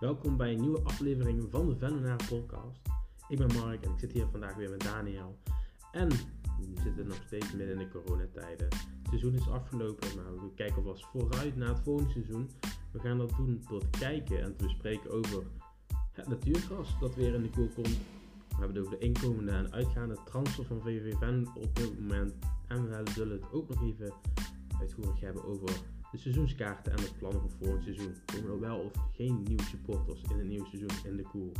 Welkom bij een nieuwe aflevering van de Venenaar Podcast. Ik ben Mark en ik zit hier vandaag weer met Daniel. En we zitten nog steeds midden in de coronatijden. Het seizoen is afgelopen, maar we kijken alvast vooruit naar het volgende seizoen. We gaan dat doen door te kijken en te bespreken over het natuurgras dat weer in de koel komt. We hebben het over de inkomende en uitgaande transfer van VV Venen op dit moment. En we zullen het ook nog even uitvoerig hebben over de seizoenskaarten en de plannen voor volgend seizoen. Komen er wel of geen nieuwe supporters in het nieuwe seizoen in de koel?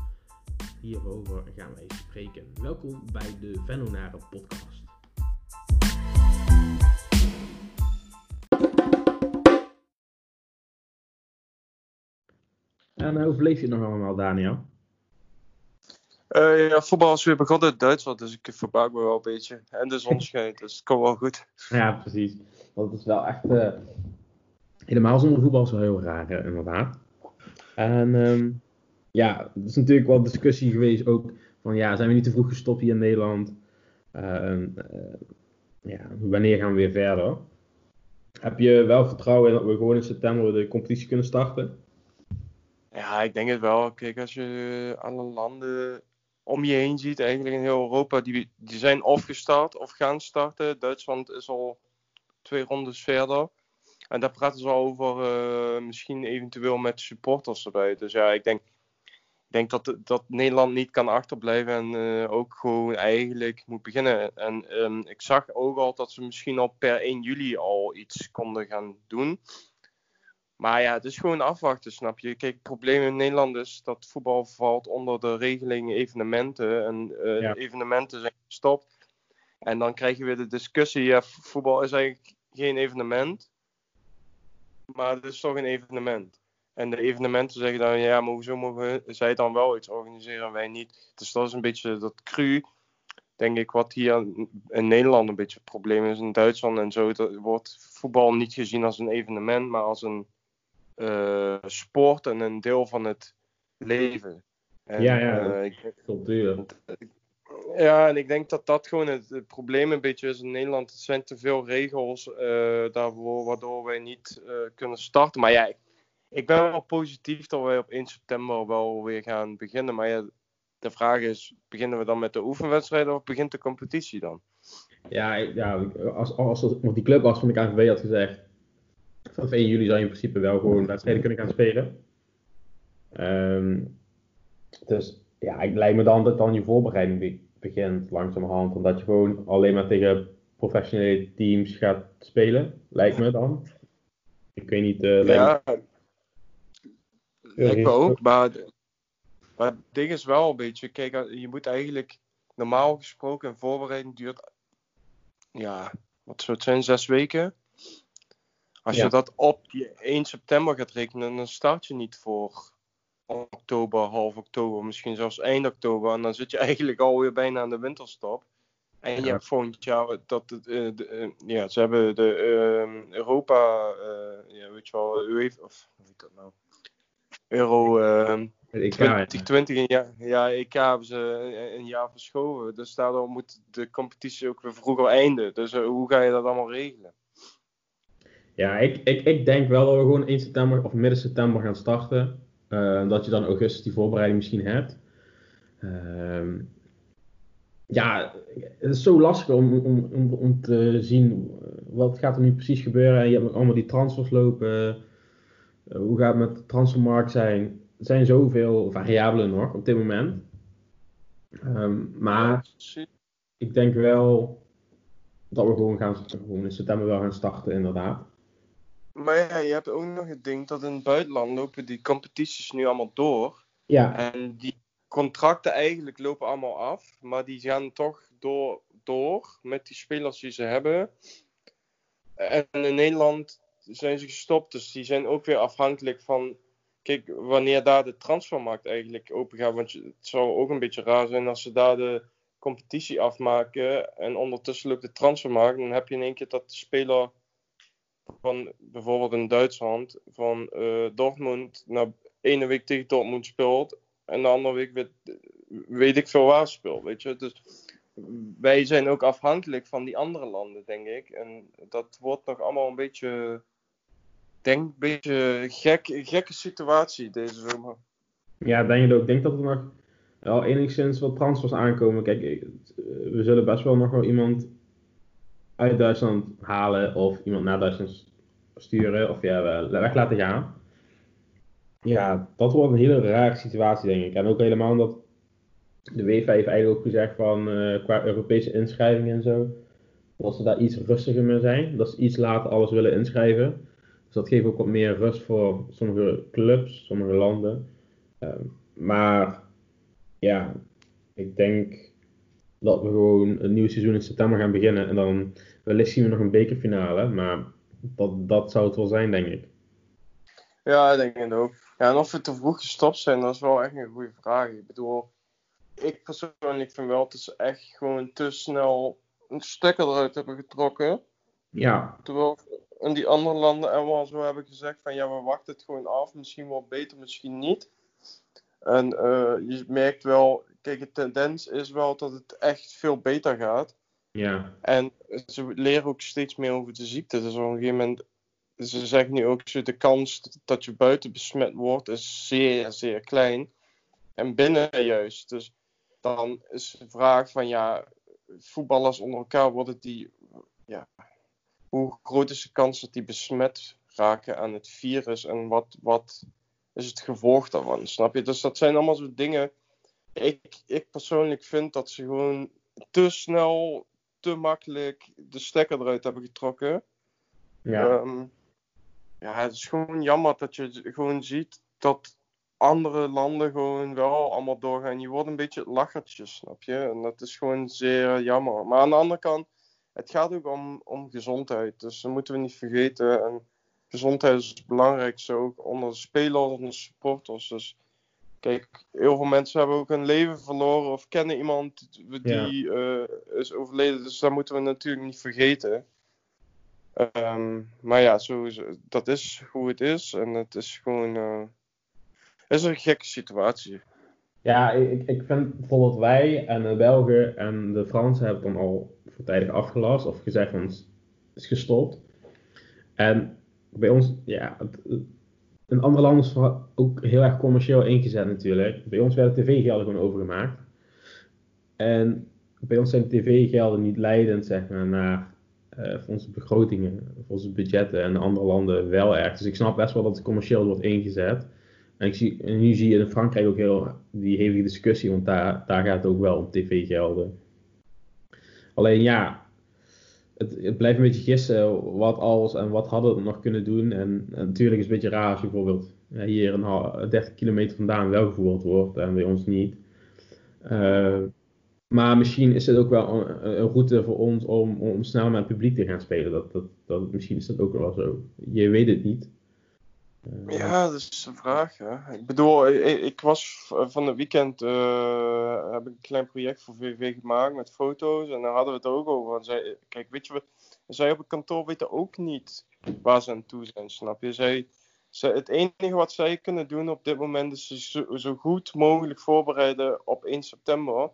Hierover gaan wij spreken. Welkom bij de Venenaar Podcast. En hoe beleef je het nog allemaal, Daniel? Ja, voetbal is weer begonnen in Duitsland, dus ik verbaas me wel een beetje. En de zon schijnt, dus het komt wel goed. Ja, precies. Want het is wel echt... Helemaal zonder voetbal is wel heel raar, inderdaad. En ja, er is natuurlijk wel discussie geweest ook van ja, zijn we niet te vroeg gestopt hier in Nederland? Wanneer gaan we weer verder? Heb je wel vertrouwen in dat we gewoon in september de competitie kunnen starten? Ja, ik denk het wel. Kijk, als je alle landen om je heen ziet, eigenlijk in heel Europa, die zijn of gestart of gaan starten. Duitsland is al 2 rondes verder. En daar praten ze al over misschien eventueel met supporters erbij. Dus ja, ik denk dat Nederland niet kan achterblijven en ook gewoon eigenlijk moet beginnen. En ik zag ook al dat ze misschien al per 1 juli al iets konden gaan doen. Maar ja, het is gewoon afwachten, snap je? Kijk, het probleem in Nederland is dat voetbal valt onder de regeling evenementen. En evenementen zijn gestopt. En dan krijg je weer de discussie, ja, voetbal is eigenlijk geen evenement. Maar het is toch een evenement. En de evenementen zeggen dan, ja, maar hoezo mogen zij dan wel iets organiseren en wij niet? Dus dat is een beetje dat cru, denk ik, wat hier in Nederland een beetje het probleem is. In Duitsland en zo wordt voetbal niet gezien als een evenement, maar als een sport en een deel van het leven. En, cultuur. Ja, en ik denk dat dat gewoon het probleem een beetje is in Nederland. Het zijn te veel regels daarvoor, waardoor wij niet kunnen starten. Maar ja, ik ben wel positief dat wij op 1 september wel weer gaan beginnen. Maar ja, de vraag is, beginnen we dan met de oefenwedstrijden of begint de competitie dan? Ja, als die club was van de KVW had gezegd, vanaf 1 juli zou je in principe wel gewoon wedstrijden kunnen gaan spelen. Dus ja, het lijkt me dan dat dan je voorbereiding begint langzamerhand, omdat je gewoon alleen maar tegen professionele teams gaat spelen, lijkt me dan. Ik weet niet... lijkt me ook, maar het ding is wel een beetje, kijk, je moet eigenlijk normaal gesproken, een voorbereiding duurt, ja, wat zou het zijn, 6 weken? Als je dat op die 1 september gaat rekenen, dan start je niet voor... oktober, half oktober, misschien zelfs eind oktober. En dan zit je eigenlijk alweer bijna aan de winterstop. En je hebt volgend jaar dat het... ze hebben de Europa... weet je wel, UEFA... Of hoe heet dat nou? Euro... 2020, EK hebben ze een jaar verschoven. Dus daardoor moet de competitie ook weer vroeger eindigen. Dus hoe ga je dat allemaal regelen? Ja, ik denk wel dat we gewoon 1 september of midden september gaan starten. Dat je dan augustus die voorbereiding misschien hebt. Het is zo lastig om te zien wat gaat er nu precies gebeuren. En je hebt allemaal die transfers lopen. Hoe gaat het met de transfermarkt zijn? Er zijn zoveel variabelen nog op dit moment. Maar ik denk wel dat we gewoon in september wel gaan starten inderdaad. Maar ja, je hebt ook nog het ding dat in het buitenland lopen die competities nu allemaal door. Ja. En die contracten eigenlijk lopen allemaal af. Maar die gaan toch door met die spelers die ze hebben. En in Nederland zijn ze gestopt. Dus die zijn ook weer afhankelijk van... Kijk, wanneer daar de transfermarkt eigenlijk open gaat. Want het zou ook een beetje raar zijn als ze daar de competitie afmaken. En ondertussen loopt de transfermarkt. Dan heb je in één keer dat de speler... van bijvoorbeeld in Duitsland, van Dortmund, na 1 week tegen Dortmund speelt en de andere week weet ik veel waar speelt, weet je. Dus wij zijn ook afhankelijk van die andere landen, denk ik. En dat wordt nog allemaal een beetje, denk een beetje gekke situatie deze zomer. Ja, Danilo, ik denk dat er nog wel enigszins wat transfers aankomen. Kijk, we zullen best wel nog wel iemand uit Duitsland halen of iemand naar Duitsland sturen of ja, weg laten gaan. Ja, dat wordt een hele rare situatie, denk ik. En ook helemaal omdat de W5 eigenlijk ook gezegd van qua Europese inschrijving en zo, dat ze daar iets rustiger mee zijn. Dat ze iets later alles willen inschrijven. Dus dat geeft ook wat meer rust voor sommige clubs, sommige landen. Maar ja, ik denk dat we gewoon een nieuw seizoen in september gaan beginnen. En dan wellicht zien we nog een bekerfinale. Maar dat zou het wel zijn, denk ik. Ja, ik denk het ook. Ja, en of we te vroeg gestopt zijn, dat is wel echt een goede vraag. Ik bedoel, ik persoonlijk vind wel dat ze echt gewoon te snel een stekker eruit hebben getrokken. Ja. Terwijl in die andere landen er wel zo hebben gezegd van ja, we wachten het gewoon af. Misschien wel beter, misschien niet. En je merkt wel, kijk, de tendens is wel dat het echt veel beter gaat. Ja. En ze leren ook steeds meer over de ziekte. Dus op een gegeven moment, ze zeggen nu ook, de kans dat je buiten besmet wordt is zeer, zeer klein. En binnen juist. Dus dan is de vraag van ja, voetballers onder elkaar worden die, ja, hoe groot is de kans dat die besmet raken aan het virus en wat is het gevolg daarvan, snap je? Dus dat zijn allemaal zo'n dingen. Ik persoonlijk vind dat ze gewoon te snel, te makkelijk de stekker eruit hebben getrokken. Ja. Ja, het is gewoon jammer dat je gewoon ziet dat andere landen gewoon wel allemaal doorgaan. Je wordt een beetje het lachertje, snap je? En dat is gewoon zeer jammer. Maar aan de andere kant, het gaat ook om gezondheid. Dus dat moeten we niet vergeten. En gezondheid is het belangrijkste ook onder de spelers, onder de supporters. Dus kijk, heel veel mensen hebben ook hun leven verloren of kennen iemand die is overleden. Dus dat moeten we natuurlijk niet vergeten. Maar ja, sowieso, dat is hoe het is. En het is gewoon... Het is een gekke situatie. Ja, ik vind bijvoorbeeld wij en de Belgen en de Fransen hebben het dan al voortijdig afgelast of gezegd van het is gestopt. En bij ons, ja, in andere landen is het ook heel erg commercieel ingezet natuurlijk. Bij ons werden tv-gelden gewoon overgemaakt. En bij ons zijn tv-gelden niet leidend, zeg maar, naar voor onze begrotingen, voor onze budgetten en de andere landen wel erg. Dus ik snap best wel dat het commercieel wordt ingezet. En nu zie je in Frankrijk ook heel die hevige discussie, want daar gaat het ook wel om tv-gelden. Alleen ja, het blijft een beetje gissen wat als en wat hadden we nog kunnen doen. En natuurlijk is het een beetje raar als je bijvoorbeeld hier 30 kilometer vandaan wel gevoerd wordt en bij ons niet. Maar misschien is het ook wel een route voor ons om sneller met het publiek te gaan spelen. Misschien is dat ook wel zo. Je weet het niet. Ja, dat is een vraag. Hè. Ik bedoel, ik was van het weekend heb ik een klein project voor VV gemaakt met foto's en daar hadden we het ook over. En zij, kijk, weet je wat, zij op het kantoor weten ook niet waar ze aan toe zijn, snap je? Het enige wat zij kunnen doen op dit moment is zo goed mogelijk voorbereiden op 1 september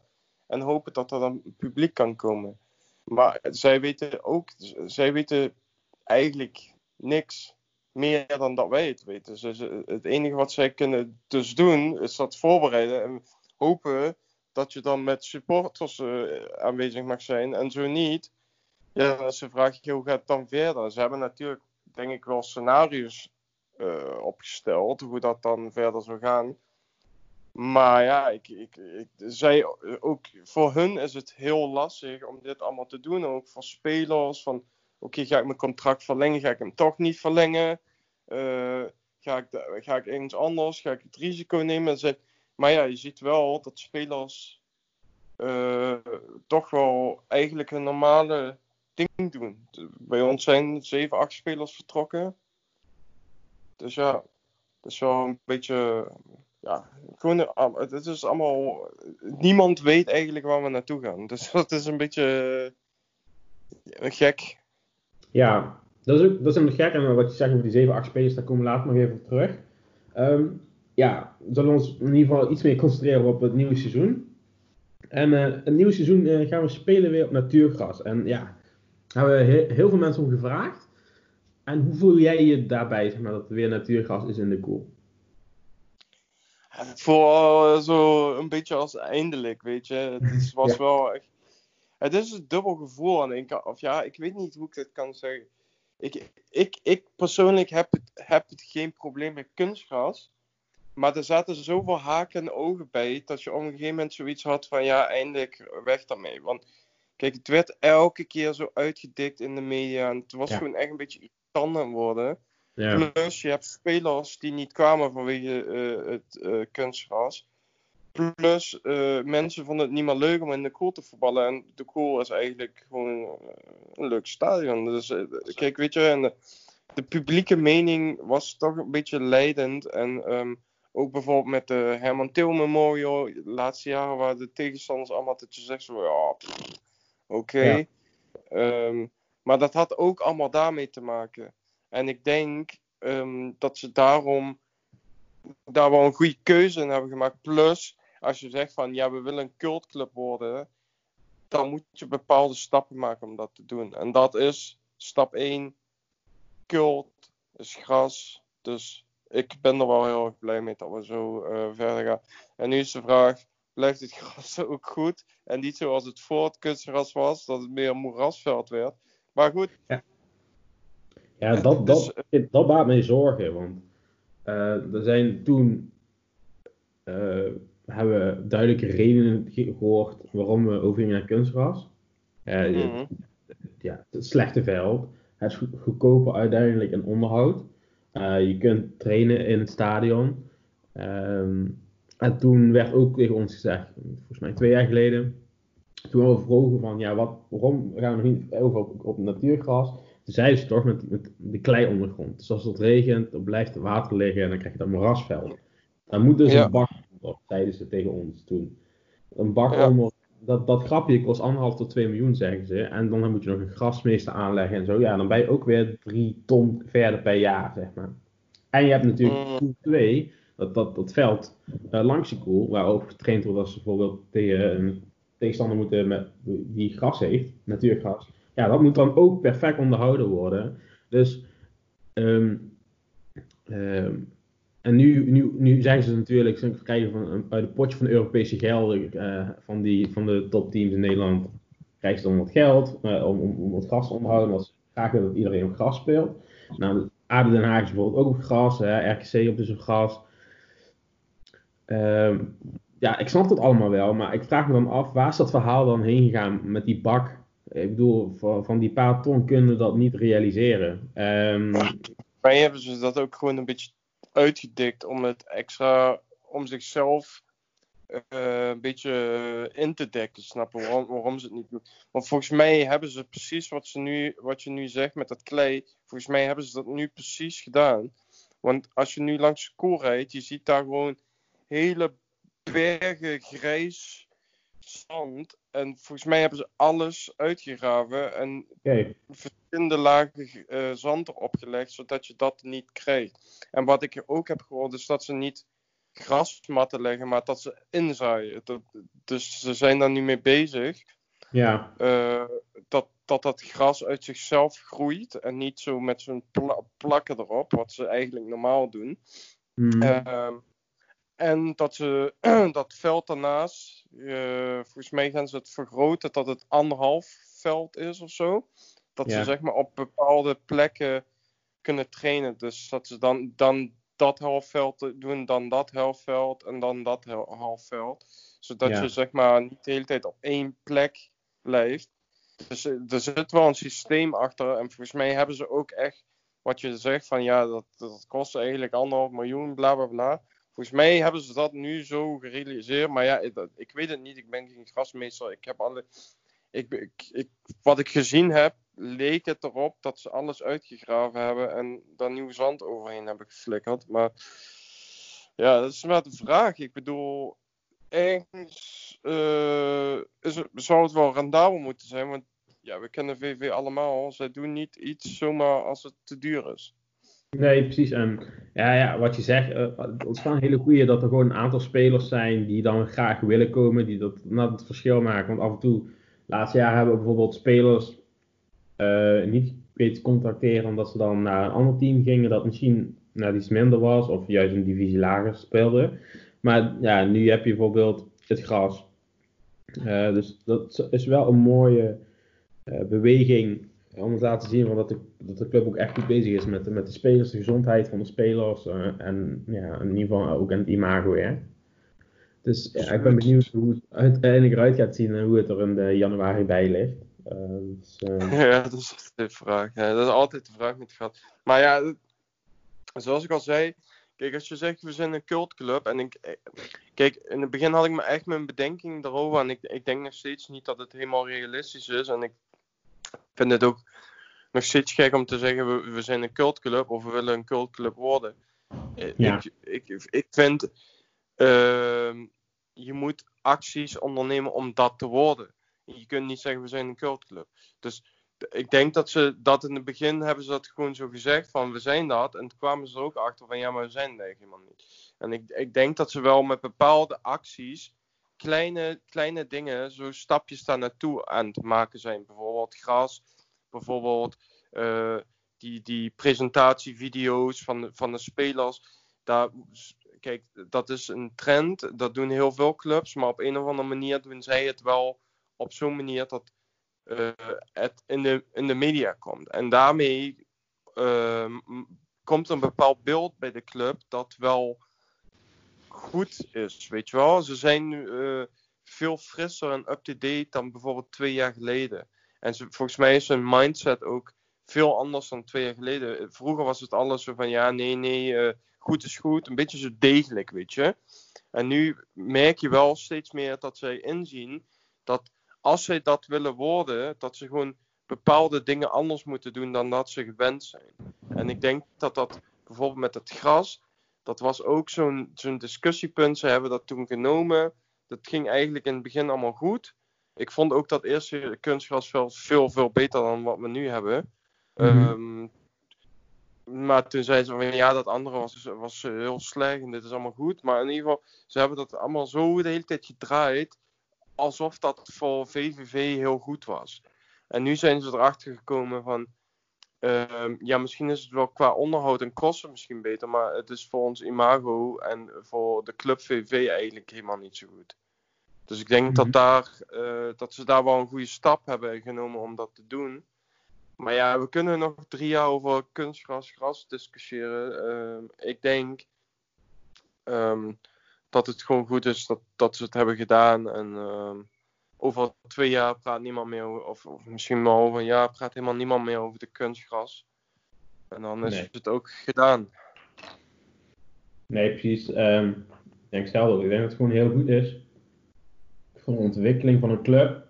en hopen dat er dan publiek kan komen. Maar zij weten eigenlijk niks. Meer dan dat wij het weten. Dus het enige wat zij kunnen dus doen, is dat voorbereiden en hopen dat je dan met supporters aanwezig mag zijn. En zo niet, ja, dan is de vraag, hoe gaat het dan verder? Ze hebben natuurlijk, denk ik wel, scenario's opgesteld, hoe dat dan verder zou gaan. Maar ja, zij, ook voor hun is het heel lastig om dit allemaal te doen. Ook voor spelers, van... Oké, ga ik mijn contract verlengen? Ga ik hem toch niet verlengen? Ga ik ergens anders? Ga ik het risico nemen? Maar ja, je ziet wel dat spelers toch wel eigenlijk een normale ding doen. Bij ons zijn 7, 8 spelers vertrokken. Dus ja, dat is wel een beetje... Ja, het is allemaal... Niemand weet eigenlijk waar we naartoe gaan. Dus dat is een beetje gek... Ja, dat is een gek. En wat je zegt over die 7, 8 spelers, daar komen we later nog even op terug. Ja, we zullen ons in ieder geval iets meer concentreren op het nieuwe seizoen. En het nieuwe seizoen gaan we spelen weer op natuurgras. En ja, daar hebben we heel veel mensen om gevraagd. En hoe voel jij je daarbij, zeg maar, dat er weer natuurgras is in de koel? voor zo een beetje als eindelijk, weet je. Het was wel echt... Het is een dubbel gevoel aan de kant. Of ja, ik weet niet hoe ik dit kan zeggen. Ik persoonlijk heb het geen probleem met kunstgras. Maar er zaten zoveel haken en ogen bij dat je op een gegeven moment zoiets had van ja, eindelijk weg daarmee. Want kijk, het werd elke keer zo uitgedikt in de media. En het was gewoon echt een beetje irritant aan worden. Ja. Plus je hebt spelers die niet kwamen vanwege het kunstgras. Plus mensen vonden het niet meer leuk om in de Kool te voetballen. En de Kool is eigenlijk gewoon een leuk stadion. Dus kijk, weet je, en de publieke mening was toch een beetje leidend. En ook bijvoorbeeld met de Herman Thiel Memorial. De laatste jaren waren de tegenstanders allemaal dat je zegt zo, ja, oké. Ja. Maar dat had ook allemaal daarmee te maken. En ik denk dat ze daarom daar wel een goede keuze in hebben gemaakt. Plus, als je zegt van ja, we willen een cultclub worden, dan moet je bepaalde stappen maken om dat te doen. En dat is stap 1, cult is gras. Dus ik ben er wel heel erg blij mee dat we zo verder gaan. En nu is de vraag, blijft het gras ook goed? En niet zoals het voor het kunstgras was, dat het meer een moerasveld werd. Maar goed. Ja, dat baart mij zorgen, want er zijn toen hebben we duidelijke redenen gehoord waarom we overgingen naar kunstgras. Het slechte veld, het goedkope uiteindelijk en onderhoud. Je kunt trainen in het stadion. En toen werd ook tegen ons gezegd, volgens mij 2 jaar geleden, toen we vroegen van ja, waarom gaan we nog niet over op natuurgras? Toen zeiden ze toch met de klei ondergrond. Dus als het regent, dan blijft het water liggen en dan krijg je dat moerasveld. Dan moet dus een bak onder, zeiden ze tegen ons toen. Een bak onder, dat grapje kost 1,5 tot 2 miljoen, zeggen ze. En dan moet je nog een grasmeester aanleggen en zo. Ja, dan ben je ook weer 3 ton verder per jaar, zeg maar. En je hebt natuurlijk 2, dat veld langs je koel, waar ook getraind wordt als ze bijvoorbeeld tegen een tegenstander moeten met, die gras heeft, natuurgras. Ja, dat moet dan ook perfect onderhouden worden. Dus, en nu zijn ze natuurlijk, ze krijgen uit het potje van de Europese gelden, van de topteams in Nederland, krijgen ze dan wat geld om het gras te onderhouden. Want ze graag willen dat iedereen op gras speelt. Nou, ADO Den Haag is bijvoorbeeld ook op gras, RKC op dus op gras. Ja, ik snap dat allemaal wel, maar ik vraag me dan af, waar is dat verhaal dan heen gegaan met die bak? Ik bedoel, van die paar ton kunnen we dat niet realiseren. Wij hebben ze dat ook gewoon een beetje uitgedikt om het extra, om zichzelf een beetje in te dekken, snappen waarom ze het niet doen. Want volgens mij hebben ze precies wat je nu zegt met dat klei, volgens mij hebben ze dat nu precies gedaan. Want als je nu langs de koel rijdt, je ziet daar gewoon hele bergen grijs zand. En volgens mij hebben ze alles uitgegraven en verschillende lagen zand erop gelegd, zodat je dat niet krijgt. En wat ik ook heb gehoord is dat ze niet grasmatten leggen, maar dat ze inzaaien. Dus ze zijn daar nu mee bezig. Ja. Dat gras uit zichzelf groeit en niet zo met zo'n plakken erop, wat ze eigenlijk normaal doen. En dat ze dat veld daarnaast, volgens mij gaan ze het vergroten dat het 1,5 veld is of zo. Dat ze zeg maar op bepaalde plekken kunnen trainen. Dus dat ze dan dat halfveld doen, dan dat halfveld en dan dat halfveld. Zodat je zeg maar niet de hele tijd op 1 plek blijft. Dus er zit wel een systeem achter. En volgens mij hebben ze ook echt wat je zegt van ja, dat kost eigenlijk 1,5 miljoen, bla bla bla. Volgens mij hebben ze dat nu zo gerealiseerd. Maar ja, ik weet het niet. Ik ben geen grasmeester. Wat ik gezien heb, leek het erop dat ze alles uitgegraven hebben en daar nieuw zand overheen hebben geflikkerd. Maar ja, dat is maar de vraag. Ik bedoel, ergens zou het wel rendabel moeten zijn. Want ja, we kennen VV allemaal. Zij doen niet iets zomaar als het te duur is. Nee, precies. Wat je zegt, het is wel een hele goeie dat er gewoon een aantal spelers zijn die dan graag willen komen, die dat naar het verschil maken. Want af en toe, laatste jaar hebben we bijvoorbeeld spelers niet weten contracteren omdat ze dan naar een ander team gingen dat misschien iets minder was of juist een divisie lager speelde. Maar ja, nu heb je bijvoorbeeld het gras. Dus dat is wel een mooie beweging om het te laten zien van dat de club ook echt goed bezig is met de spelers, de gezondheid van de spelers en ja, in ieder geval ook aan het imago. Hè? Dus ja, ik ben benieuwd hoe het uiteindelijk eruit gaat zien en hoe het er in de januari bij ligt. Ja, dat is altijd de vraag. Ja, dat is altijd de vraag met gehad. Maar ja, zoals ik al zei, kijk, als je zegt we zijn een cultclub en kijk, in het begin had ik me echt mijn bedenking daarover en ik denk nog steeds niet dat het helemaal realistisch is en ik vind het ook nog steeds gek om te zeggen we zijn een cultclub of we willen een cultclub worden. Ja. Ik vind je moet acties ondernemen om dat te worden. Je kunt niet zeggen we zijn een cultclub. Dus ik denk dat ze dat in het begin hebben ze dat gewoon zo gezegd van we zijn dat. En toen kwamen ze er ook achter van ja, maar we zijn het eigenlijk helemaal niet. En ik denk dat ze wel met bepaalde acties kleine dingen, zo stapjes daar naartoe aan te maken zijn. Bijvoorbeeld gras, bijvoorbeeld die presentatievideo's van de spelers. Daar, kijk, dat is een trend. Dat doen heel veel clubs. Maar op een of andere manier doen zij het wel op zo'n manier dat het in de media komt. En daarmee komt een bepaald beeld bij de club dat wel goed is, weet je wel. Ze zijn nu veel frisser en up-to-date dan bijvoorbeeld 2 jaar geleden. En volgens mij is hun mindset ook veel anders dan 2 jaar geleden. Vroeger was het alles zo van ja, nee, goed is goed. Een beetje zo degelijk, weet je. En nu merk je wel steeds meer dat zij inzien dat als zij dat willen worden, dat ze gewoon bepaalde dingen anders moeten doen dan dat ze gewend zijn. En ik denk dat bijvoorbeeld met het gras, dat was ook zo'n discussiepunt. Ze hebben dat toen genomen. Dat ging eigenlijk in het begin allemaal goed. Ik vond ook dat eerste kunstgrasveld veel beter dan wat we nu hebben. Mm-hmm. Maar toen zeiden ze van ja, dat andere was heel slecht en dit is allemaal goed. Maar in ieder geval, ze hebben dat allemaal zo de hele tijd gedraaid. Alsof dat voor VVV heel goed was. En nu zijn ze erachter gekomen van ja, misschien is het wel qua onderhoud en kosten misschien beter, maar het is voor ons imago en voor de club VVV eigenlijk helemaal niet zo goed. Dus ik denk dat ze daar wel een goede stap hebben genomen om dat te doen. Maar ja, we kunnen nog 3 jaar over kunstgras discussiëren. Ik denk dat het gewoon goed is dat ze het hebben gedaan. En over 2 jaar praat niemand meer over, of misschien wel over een jaar praat helemaal niemand meer over de kunstgras. En dan is het ook gedaan. Nee, precies. Ik denk dat het gewoon heel goed is voor de ontwikkeling van een club.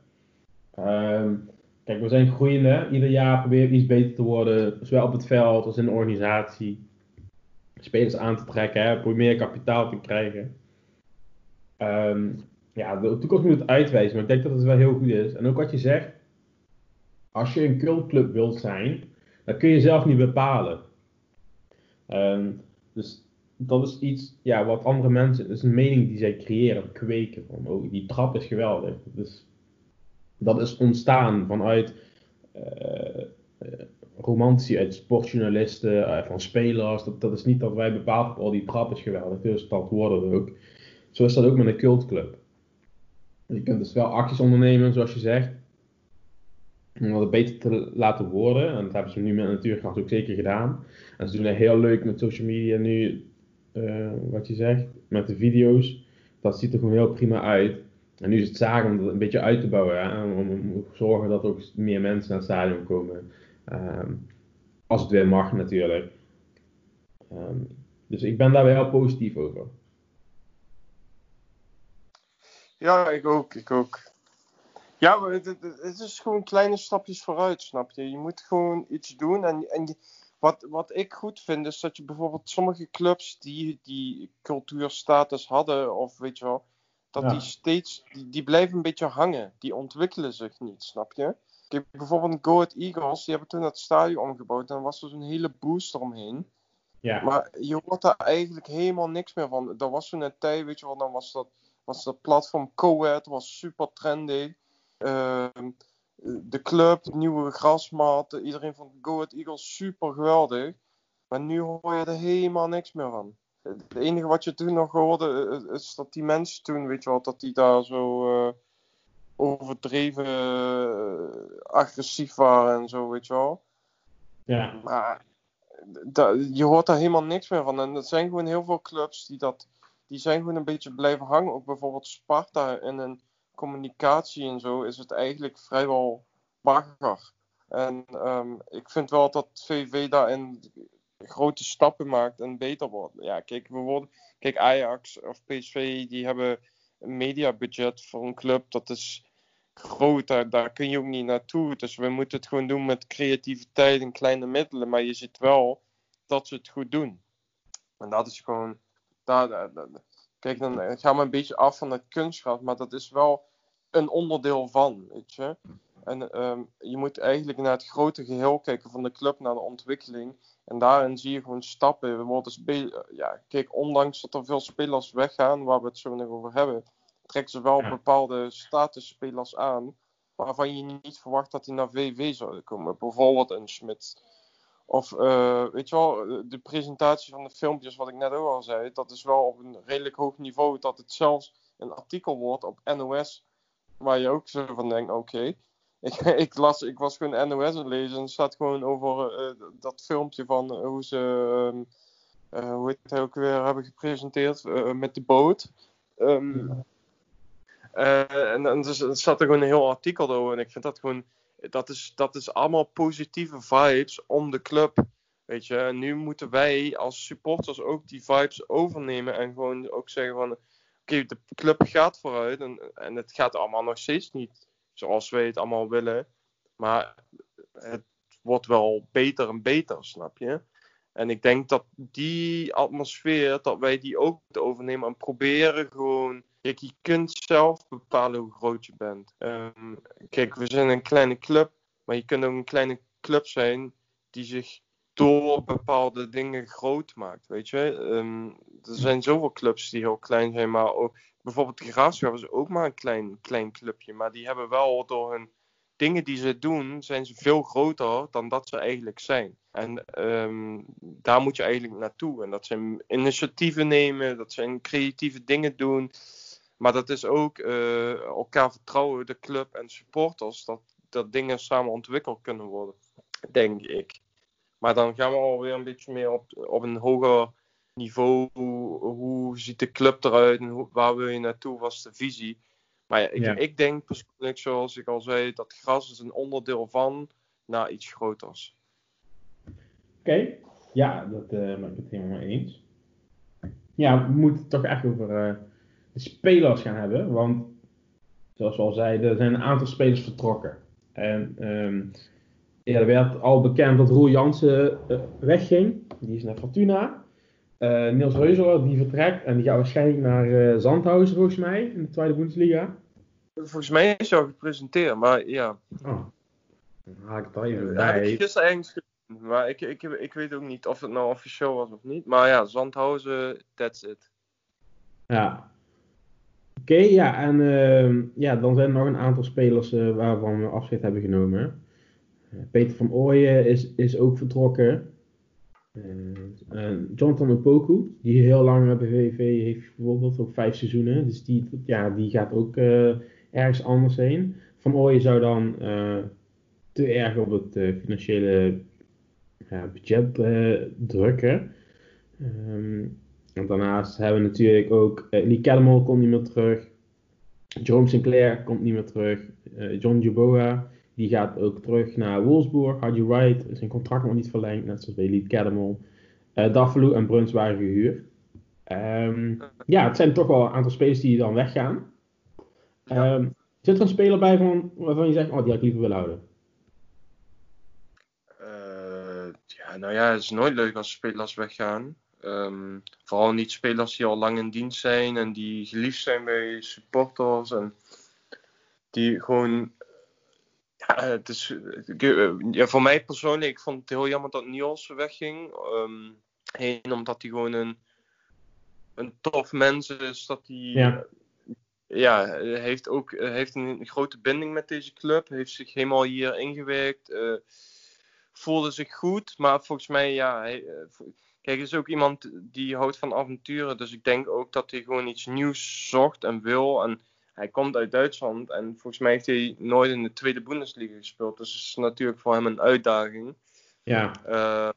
Kijk, we zijn groeiende. Ieder jaar proberen we iets beter te worden, zowel op het veld als in de organisatie. Spelers aan te trekken, probeer meer kapitaal te krijgen. Ja, de toekomst moet het uitwijzen, maar ik denk dat het wel heel goed is. En ook wat je zegt, als je een cultclub wilt zijn, dan kun je zelf niet bepalen. Dus dat is iets, ja, wat andere mensen, dat is een mening die zij creëren, kweken. Van, oh, die trap is geweldig. Dus dat is ontstaan vanuit romantici uit sportjournalisten, van spelers. Dat is niet dat wij bepaald al die trap is geweldig, dus dat worden we ook. Zo is dat ook met een cultclub. Je kunt dus wel acties ondernemen, zoals je zegt, om dat beter te laten worden. En dat hebben ze nu met Natuurgas ook zeker gedaan. En ze doen het heel leuk met social media nu, wat je zegt, met de video's. Dat ziet er gewoon heel prima uit. En nu is het zaak om dat een beetje uit te bouwen. Om te zorgen dat ook meer mensen naar het stadion komen. Als het weer mag natuurlijk. Dus ik ben daar wel positief over. Ja, ik ook. Ja, maar het is gewoon kleine stapjes vooruit, snap je? Je moet gewoon iets doen. En wat ik goed vind, is dat je bijvoorbeeld sommige clubs die cultuurstatus hadden, of weet je wel, dat ja, die blijven een beetje hangen. Die ontwikkelen zich niet, snap je? Kijk, bijvoorbeeld Go Ahead Eagles, die hebben toen dat stadion omgebouwd, en dan was er zo'n hele boost eromheen. Ja. Maar je hoort daar eigenlijk helemaal niks meer van. Dat was zo'n een tijd, weet je wel, dan was dat platform Co-Ed, was super trendy. De club, de nieuwe grasmat, iedereen vond Go Ahead Eagles super geweldig. Maar nu hoor je er helemaal niks meer van. Het enige wat je toen nog hoorde is dat die mensen toen, weet je wel, dat die daar zo overdreven agressief waren en zo, weet je wel. Ja. Maar je hoort daar helemaal niks meer van. En dat zijn gewoon heel veel clubs die zijn gewoon een beetje blijven hangen. Ook bijvoorbeeld Sparta in hun communicatie en zo is het eigenlijk vrijwel bagger. En ik vind wel dat VV daarin grote stappen maakt en beter wordt. Ja, kijk, Ajax of PSV, die hebben een mediabudget voor een club. Dat is groot, daar kun je ook niet naartoe. Dus we moeten het gewoon doen met creativiteit en kleine middelen. Maar je ziet wel dat ze het goed doen. En dat is gewoon... Kijk, dan gaan we een beetje af van het kunstgras, maar dat is wel een onderdeel van, weet je. En je moet eigenlijk naar het grote geheel kijken van de club, naar de ontwikkeling. En daarin zie je gewoon stappen. We worden kijk, ondanks dat er veel spelers weggaan, waar we het zo nog over hebben, trekken ze wel bepaalde statusspelers aan, waarvan je niet verwacht dat die naar VV zouden komen. Bijvoorbeeld een Schmitz. Of, weet je wel, de presentatie van de filmpjes, wat ik net ook al zei, dat is wel op een redelijk hoog niveau, dat het zelfs een artikel wordt op NOS, waar je ook zo van denkt, oké. Ik was gewoon NOS aan lezen en het staat gewoon over dat filmpje van hoe ze, hoe heet het ook weer, hebben gepresenteerd met de boot. En dus, er staat er gewoon een heel artikel door en ik vind dat gewoon... Dat is allemaal positieve vibes om de club, weet je. En nu moeten wij als supporters ook die vibes overnemen en gewoon ook zeggen van... Oké, de club gaat vooruit en het gaat allemaal nog steeds niet zoals wij het allemaal willen. Maar het wordt wel beter en beter, snap je? En ik denk dat die atmosfeer, dat wij die ook moeten overnemen en proberen gewoon... Kijk, je kunt zelf bepalen hoe groot je bent. Kijk, we zijn een kleine club, maar je kunt ook een kleine club zijn die zich door bepaalde dingen groot maakt, weet je. Er zijn zoveel clubs die heel klein zijn, maar ook, bijvoorbeeld de Graafschap is ook maar een klein clubje, maar die hebben wel door hun dingen die ze doen, zijn ze veel groter dan dat ze eigenlijk zijn. En daar moet je eigenlijk naartoe. En dat zijn initiatieven nemen, dat zijn creatieve dingen doen. Maar dat is ook elkaar vertrouwen, de club en supporters, dat dingen samen ontwikkeld kunnen worden, denk ik. Maar dan gaan we alweer een beetje meer op een hoger niveau. Hoe ziet de club eruit en waar wil je naartoe, wat is de visie? Maar ja, ik denk persoonlijk, zoals ik al zei, dat gras is een onderdeel van naar iets groters. Oké. Ja, dat ben ik het helemaal mee eens. Ja, we moeten het toch echt over de spelers gaan hebben. Want, zoals we al zeiden, er zijn een aantal spelers vertrokken. En er werd al bekend dat Roel Janssen wegging. Die is naar Fortuna. Nils Röseler, die vertrekt en die gaat waarschijnlijk naar Sandhausen, volgens mij, in de Tweede Bundesliga. Volgens mij zou ik het presenteren, maar ja. Oh. Dan haal ik het al even bij. Ik heb gisteren ergens gezien, maar ik weet ook niet of het nou officieel was of niet. Maar ja, Sandhausen, that's it. Ja. Oké, ja, en dan zijn er nog een aantal spelers waarvan we afscheid hebben genomen. Peter van Ooijen is ook vertrokken. Jonathan Opoku, die heel lang bij VV heeft, bijvoorbeeld ook 5 seizoenen, dus die gaat ook ergens anders heen. Van Ooijen zou dan te erg op het financiële budget drukken. En daarnaast hebben we natuurlijk ook Lee Cattermole komt niet meer terug, Jerome Sinclair komt niet meer terug, John Yeboah. Die gaat ook terug naar Wolfsburg. Hardy Wright is zijn contract nog niet verlengd. Net zoals bij Lee Cattermole. Daffalou en Bruns waren gehuurd. Het zijn toch wel een aantal spelers die dan weggaan. Zit er een speler bij waarvan je zegt... Oh, die had ik liever willen houden. Het is nooit leuk als spelers weggaan. Vooral niet spelers die al lang in dienst zijn. En die geliefd zijn bij supporters. En die gewoon... voor mij persoonlijk, ik vond het heel jammer dat Niels wegging. Heen omdat hij gewoon een tof mens is. Dat hij heeft een grote binding met deze club. Heeft zich helemaal hier ingewerkt. Voelde zich goed. Maar volgens mij, Kijk, het is ook iemand die houdt van avonturen. Dus ik denk ook dat hij gewoon iets nieuws zocht en wil. En hij komt uit Duitsland. En volgens mij heeft hij nooit in de Tweede Bundesliga gespeeld. Dus dat is natuurlijk voor hem een uitdaging. Ja.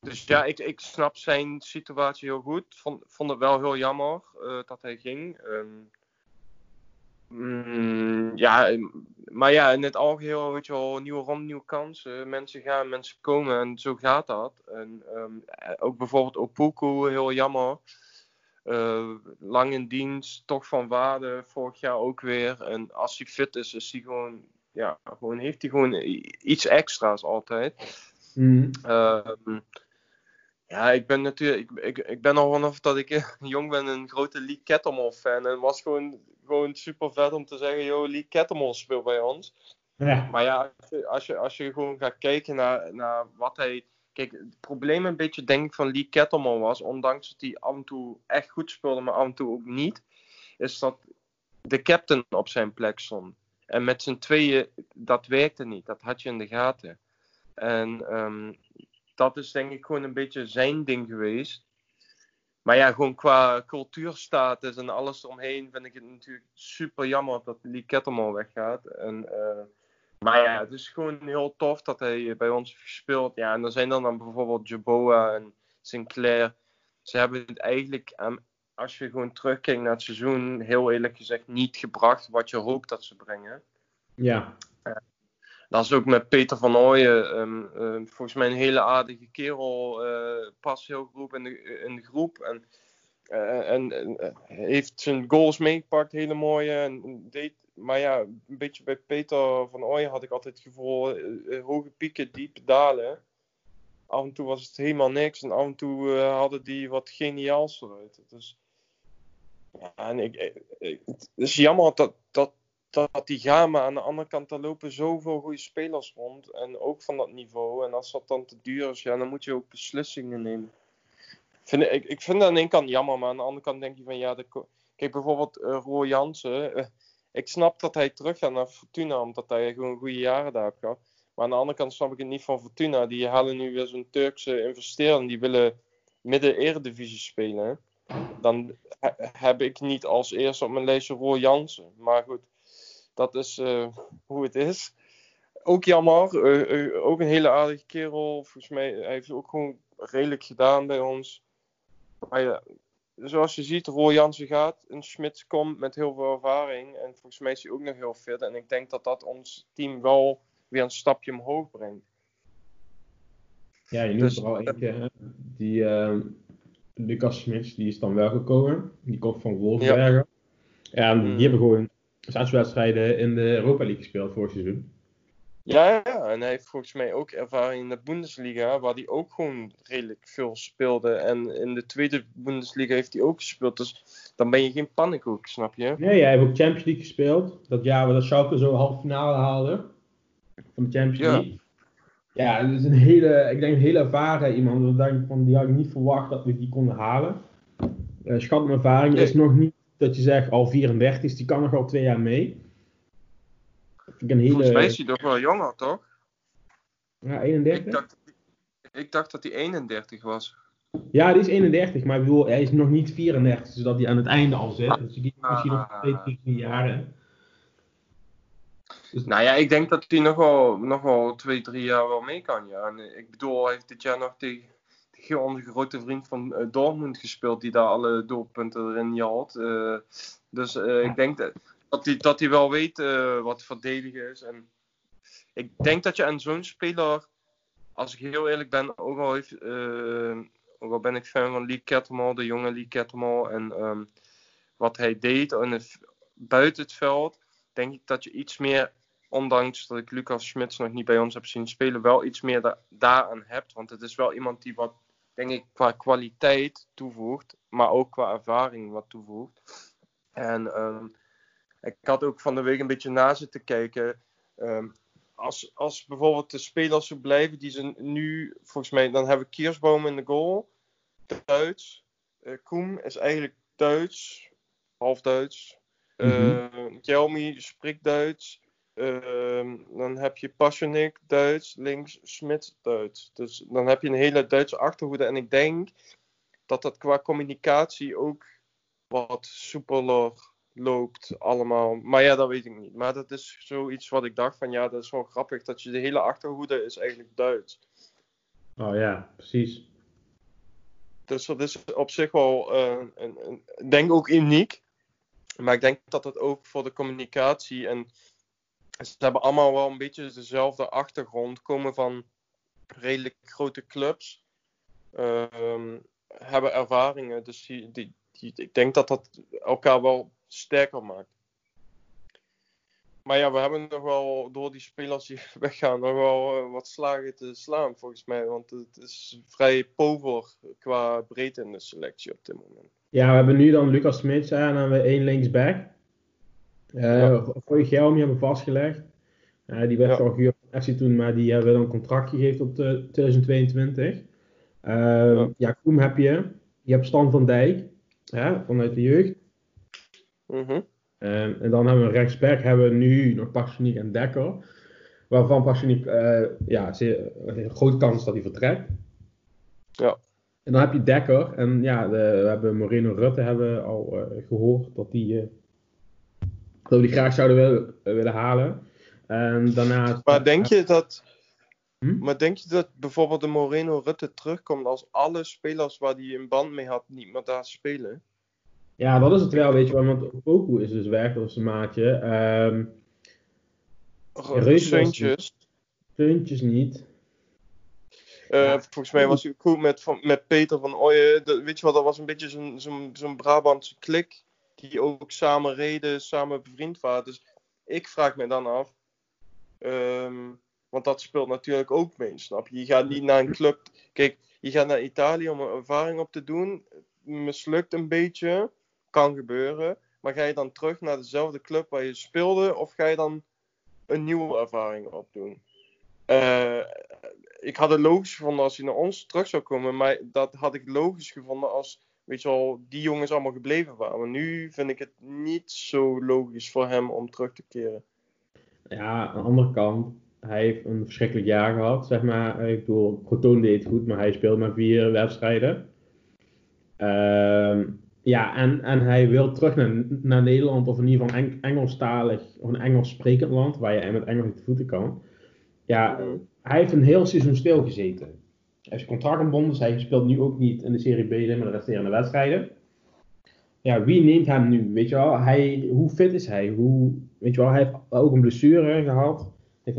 Dus ja, ik snap zijn situatie heel goed. Vond het wel heel jammer dat hij ging. Ja, maar ja, in het algeheel, weet je wel, nieuwe rond, nieuwe kansen. Mensen gaan, mensen komen en zo gaat dat. En ook bijvoorbeeld Opoku, heel jammer. Lang in dienst, toch van waarde, vorig jaar ook weer. En als hij fit is, is hij gewoon, ja, gewoon heeft hij gewoon iets extra's altijd. Ja, ik ben natuurlijk, ik ben al vanaf dat ik jong ben een grote Lee Cattermole fan. En het was gewoon super vet om te zeggen, yo, Lee Cattermole speelt bij ons. Ja. Maar ja, als je gewoon gaat kijken naar wat hij... Kijk, het probleem een beetje denk ik van Lee Cattermole was, ondanks dat hij af en toe echt goed speelde, maar af en toe ook niet, is dat de captain op zijn plek stond. En met z'n tweeën, dat werkte niet. Dat had je in de gaten. En... dat is denk ik gewoon een beetje zijn ding geweest. Maar ja, gewoon qua cultuurstatus en alles eromheen vind ik het natuurlijk super jammer dat Lee Cattermole weggaat. Maar ja, het is gewoon heel tof dat hij bij ons speelt. Ja, en er zijn dan bijvoorbeeld Yeboah en Sinclair. Ze hebben het eigenlijk, als je gewoon terugkijkt naar het seizoen, heel eerlijk gezegd niet gebracht wat je hoopt dat ze brengen. Ja. Dat is ook met Peter van Ooijen. Volgens mij een hele aardige kerel. Past heel goed in de groep. En heeft zijn goals meegepakt. Hele mooie. Maar ja, een beetje bij Peter van Ooijen had ik altijd het gevoel. Hoge pieken, diepe dalen. Af en toe was het helemaal niks. En af en toe hadden die wat geniaals eruit. Dus, ja, en het is jammer dat die gaan, maar aan de andere kant, daar lopen zoveel goede spelers rond. En ook van dat niveau. En als dat dan te duur is, ja, dan moet je ook beslissingen nemen. Ik vind dat aan de ene kant jammer, maar aan de andere kant denk je van, ja... Kijk, bijvoorbeeld Roel Janssen. Ik snap dat hij terug gaat naar Fortuna, omdat hij gewoon goede jaren daar heeft gehad. Maar aan de andere kant snap ik het niet van Fortuna. Die halen nu weer zo'n Turkse investeerder en die willen midden-eredivisie spelen. Dan heb ik niet als eerste op mijn lijstje Roel Janssen. Maar goed... Dat is hoe het is. Ook jammer. Ook een hele aardige kerel. Volgens mij hij heeft het ook gewoon redelijk gedaan bij ons. Maar ja, zoals je ziet, Roel Janssen gaat. En Schmitz komt met heel veel ervaring. En volgens mij is hij ook nog heel fit. En ik denk dat ons team wel weer een stapje omhoog brengt. Ja, je noemt dus, er al eentje. Die Lucas Schmitz, die is dan wel gekomen. Die komt van Wolfsberger. Ja, en die hebben gewoon... wedstrijden in de Europa League gespeeld vorig seizoen. Ja, en hij heeft volgens mij ook ervaring in de Bundesliga, waar hij ook gewoon redelijk veel speelde. En in de Tweede Bundesliga heeft hij ook gespeeld, dus dan ben je geen pannenkoek, snap je? Nee, hij heeft ook Champions League gespeeld. Dat jaar dat Schalke zo halve finale haalde van de Champions League. Ja, dat is een hele ervaren iemand. Die had ik niet verwacht dat we die konden halen. Schat mijn ervaring is nog niet. Dat je zegt, al 34 is, die kan nog al 2 jaar mee. Volgens mij is hij toch wel jonger, toch? Ja, 31. Ik dacht dat hij 31 was. Ja, die is 31, maar ik bedoel, hij is nog niet 34, zodat hij aan het einde al zit. Dus die is misschien nog 2-3 jaren. Dus... Nou ja, ik denk dat hij nog wel 2-3 jaar wel mee kan, ja. En ik bedoel, hij heeft dit jaar nog onze grote vriend van Dortmund gespeeld, die daar alle doelpunten erin had. Ik denk dat hij wel weet wat verdedigen is. En ik denk dat je aan zo'n speler, als ik heel eerlijk ben, ook al ben ik fan van Lee Cattermole, de jonge Lee Cattermole, en wat hij deed buiten het veld, denk ik dat je iets meer, ondanks dat ik Lucas Schmitz nog niet bij ons heb zien spelen, wel iets meer daaraan hebt. Want het is wel iemand die wat, denk ik, qua kwaliteit toevoegt, maar ook qua ervaring wat toevoegt. En ik had ook van de week een beetje na zitten kijken. Als bijvoorbeeld de spelers zo blijven die ze nu, volgens mij, dan hebben we Kiersboom in de goal. Duits. Koem is eigenlijk Duits. Half Duits. Gelmi spreekt Duits. Dan heb je Paschinski Duits, links Schmitz Duits. Dus dan heb je een hele Duitse achterhoede. En ik denk dat dat qua communicatie ook wat soepeler loopt allemaal. Maar ja, dat weet ik niet. Maar dat is zoiets wat ik dacht van ja, dat is wel grappig. Dat je de hele achterhoede is eigenlijk Duits. Oh ja, precies. Dus dat is op zich wel, ik denk ook uniek. Maar ik denk dat dat ook voor de communicatie en... Ze hebben allemaal wel een beetje dezelfde achtergrond. Komen van redelijk grote clubs. Hebben ervaringen. Dus ik denk dat dat elkaar wel sterker maakt. Maar ja, we hebben nog wel door die spelers die weggaan nog wel wat slagen te slaan volgens mij. Want het is vrij pover qua breedte in de selectie op dit moment. Ja, we hebben nu dan Lucas Schmitz en dan hebben we 1 linksback. Voor Gelmi hebben we vastgelegd. Die werd al gehuurd van FC toen, maar die hebben dan een contract gegeven tot 2022. Koem heb je. Je hebt Stan van Dijk vanuit de jeugd. Mm-hmm. En dan hebben we rechtsback hebben we nu nog Paschinski en Dekker. Waarvan Paschinski een grote kans dat hij vertrekt. Ja. En dan heb je Dekker. En ja, we hebben Moreno Rutte hebben al gehoord dat die... Dat we die graag zouden willen halen. Daarna... Maar denk je dat bijvoorbeeld de Moreno Rutte terugkomt als alle spelers waar hij een band mee had niet meer daar spelen? Ja, dat is het wel, weet je wel. Want Opoku is dus weg als zijn maatje. Reuntjes niet. Volgens mij was hij goed met Peter van Ooijen. Weet je wel, dat was een beetje zo'n Brabantse klik. Die ook samen reden, samen bevriend waren. Dus ik vraag me dan af. Want dat speelt natuurlijk ook mee, snap je? Je gaat niet naar een club... Kijk, je gaat naar Italië om een ervaring op te doen. Mislukt een beetje. Kan gebeuren. Maar ga je dan terug naar dezelfde club waar je speelde? Of ga je dan een nieuwe ervaring opdoen? Ik had het logisch gevonden als hij naar ons terug zou komen. Maar dat had ik logisch gevonden als... Weet je wel, die jongens allemaal gebleven waren. Maar nu vind ik het niet zo logisch voor hem om terug te keren. Ja, aan de andere kant. Hij heeft een verschrikkelijk jaar gehad, zeg maar. Ik bedoel, Proton deed het goed, maar hij speelt maar 4 wedstrijden. En hij wil terug naar Nederland. Of in ieder geval Engelstalig. Of een Engels sprekend land, waar je met Engels uit de voeten kan. Ja, hij heeft een heel seizoen stilgezeten. Hij is contract ontbonden, dus hij speelt nu ook niet in de Serie B, maar de resterende wedstrijden. Ja, wie neemt hem nu? Weet je wel, hoe fit is hij? Weet je wel, hij heeft ook een blessure gehad. Hij heeft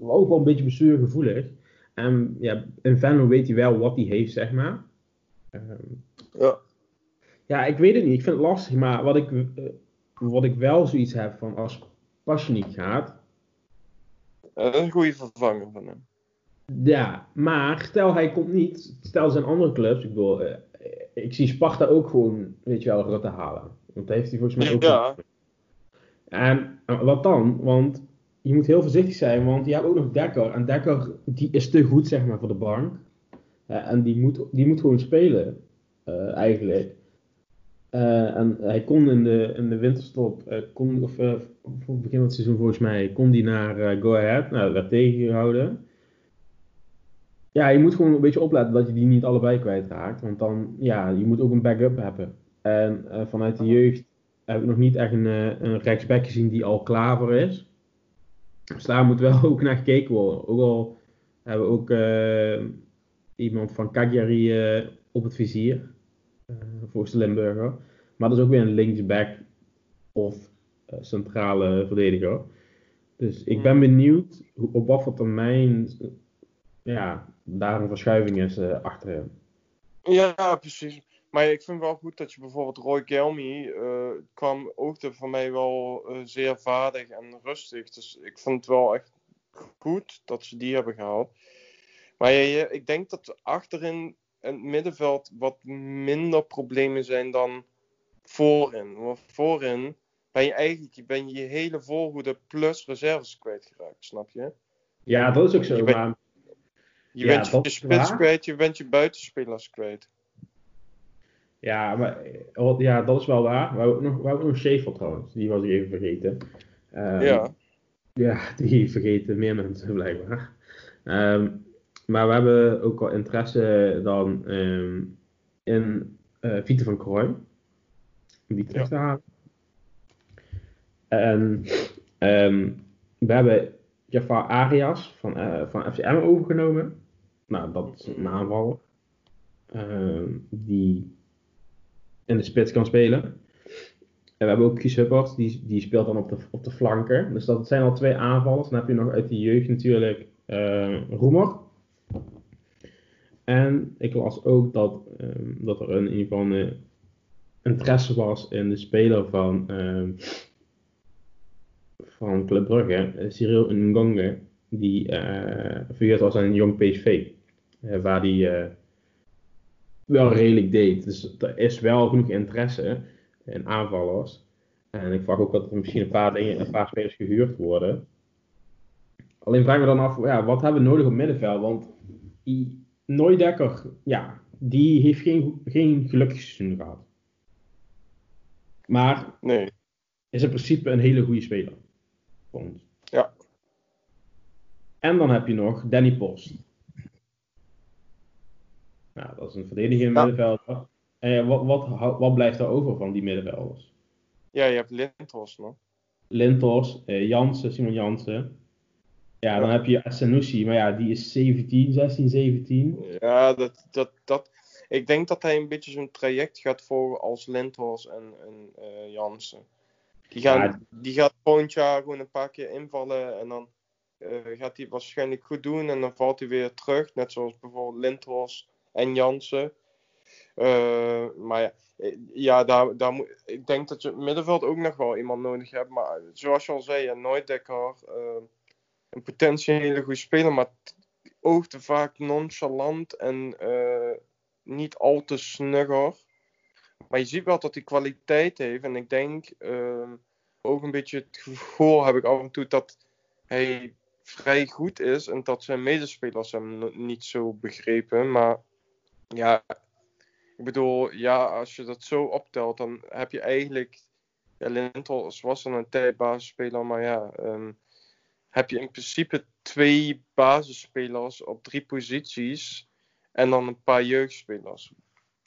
ook wel een beetje blessuregevoelig. En ja, in Venlo weet hij wel wat hij heeft, zeg maar. Ja, ik weet het niet. Ik vind het lastig, maar wat ik wel zoiets heb van als Paschinski gaat... Dat is een goede vervanger van hem. Ja, maar stel hij komt niet. Stel zijn andere clubs. Ik bedoel, ik zie Sparta ook gewoon, weet je wel, Rutte halen. Want dat heeft hij volgens mij ook. Ja. En wat dan? Want je moet heel voorzichtig zijn, want je hebt ook nog Dekker. En Dekker, die is te goed, zeg maar, voor de bank. En die moet gewoon spelen, eigenlijk. En hij kon in de winterstop, voor het begin van het seizoen volgens mij, kon die naar Go Ahead. Nou, dat werd tegengehouden. Ja, je moet gewoon een beetje opletten dat je die niet allebei kwijtraakt. Want dan, ja, je moet ook een backup hebben. En vanuit de jeugd heb ik nog niet echt een rechtsback gezien die al klaar voor is. Dus daar moet wel ook naar gekeken worden. Ook al hebben we ook iemand van Cagliari op het vizier. Volgens de Limburger. Maar dat is ook weer een linksback of centrale verdediger. Dus ik ben benieuwd op wat voor termijn... Ja, daar een verschuiving is achter hem. Ja, precies. Maar ik vind wel goed dat je bijvoorbeeld Roy Gelmi kwam ook voor mij wel zeer vaardig en rustig. Dus ik vind het wel echt goed dat ze die hebben gehaald. Maar ik denk dat achterin en het middenveld wat minder problemen zijn dan voorin. Want voorin ben je je hele voorhoede plus reserves kwijtgeraakt, snap je? Ja, dat is ook zo. Je bent je spits kwijt, je bent je buitenspelers kwijt. Ja, maar, ja, dat is wel waar. We hebben ook nog Schäfer trouwens, die was ik even vergeten. Ja, die vergeten meer mensen blijkbaar. Maar we hebben ook al interesse dan in Vieter van Krooij. Om die terug te halen. En we hebben Jafar Arias van FCM overgenomen. Nou, dat is een aanvaller. Die in de spits kan spelen. En we hebben ook Kies Huppert, die speelt dan op de flanken. Dus dat zijn al twee aanvallers. Dan heb je nog uit de jeugd natuurlijk Roemer. En ik las ook dat er in ieder geval een interesse was in de speler van Club Brugge, Cyril Ngonge, die verhuurd was aan een jong PSV. Waar hij wel redelijk deed. Dus er is wel genoeg interesse in aanvallers. En ik vraag ook dat er misschien een paar spelers gehuurd worden. Alleen vragen we dan af, wat hebben we nodig op middenveld? Want Dekker, die heeft geen gelukkig seizoen gehad. Maar is in principe een hele goede speler. Ja. En dan heb je nog Danny Post. Nou, dat is een verdedigende middenvelder. En wat blijft er over van die middenvelders? Ja, je hebt Lindhorst, man. Lindhorst, Simon Janssen. Ja, dan heb je Asanusi, maar die is 17. Ja, dat. Ik denk dat hij een beetje zo'n traject gaat volgen als Lindhorst en Janssen. Die gaat volgend jaar gewoon een paar keer invallen en dan gaat hij waarschijnlijk goed doen en dan valt hij weer terug. Net zoals bijvoorbeeld Lindhorst en Janssen. Maar daar moet, ik denk dat je op het middenveld ook nog wel iemand nodig hebt. Maar zoals je al zei, nooit Dekker. Een potentieel hele goede speler, maar ook te vaak nonchalant en niet al te snugger. Maar je ziet wel dat hij kwaliteit heeft. En ik denk ook een beetje het gevoel heb ik af en toe dat hij vrij goed is. En dat zijn medespelers hem niet zo begrepen. Maar ik bedoel, als je dat zo optelt, dan heb je eigenlijk... Lindhorst was dan een tijdbasisspeler, maar heb je in principe twee basisspelers op 3 posities en dan een paar jeugdspelers.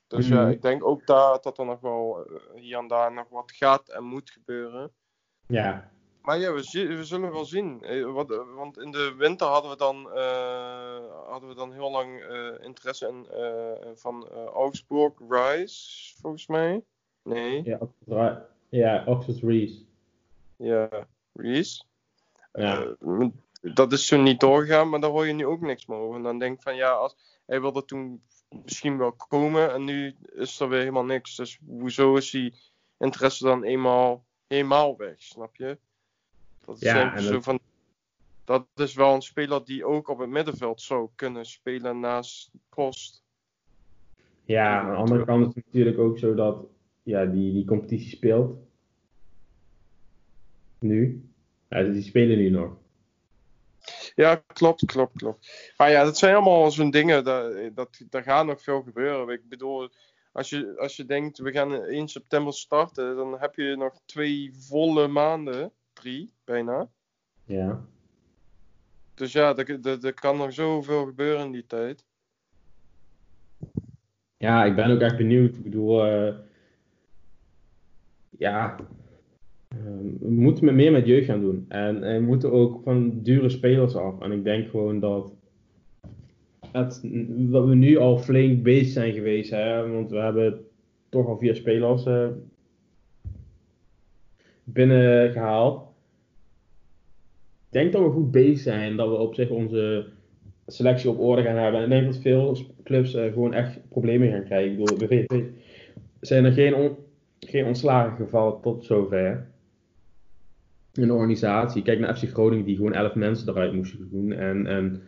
Dus ik denk ook dat er nog wel hier en daar nog wat gaat en moet gebeuren. Ja. Maar we zullen wel zien. Want in de winter hadden we dan heel lang interesse in van Augsburg-Rice, volgens mij. Nee. Ja, Augsburg-Rice. Ja, Rice. Ja. Dat is zo niet doorgegaan, maar daar hoor je nu ook niks meer over. En dan denk ik van hij wilde toen misschien wel komen en nu is er weer helemaal niks. Dus hoezo is die interesse dan eenmaal helemaal weg, snap je? Dat is dat is wel een speler die ook op het middenveld zou kunnen spelen naast Post. Ja, aan de andere kant is het natuurlijk ook zo dat die competitie speelt. Nu. Ja, die spelen nu nog. Ja, klopt. Maar dat zijn allemaal zo'n dingen. Daar gaat nog veel gebeuren. Ik bedoel, als je denkt, we gaan 1 september starten, dan heb je nog 2 volle maanden. 3, bijna. Ja. Dus er kan nog zoveel gebeuren in die tijd. Ja, ik ben ook echt benieuwd. Ik bedoel, we moeten meer met jeugd gaan doen. En we moeten ook van dure spelers af. En ik denk gewoon dat we nu al flink bezig zijn geweest. Hè? Want we hebben toch al 4 spelers binnengehaald. Ik denk dat we goed bezig zijn. Dat we op zich onze selectie op orde gaan hebben. En ik denk dat veel clubs gewoon echt problemen gaan krijgen. Ik bedoel, bij VV zijn er geen ontslagen gevallen tot zover. In de organisatie. Kijk naar FC Groningen die gewoon 11 mensen eruit moesten doen. En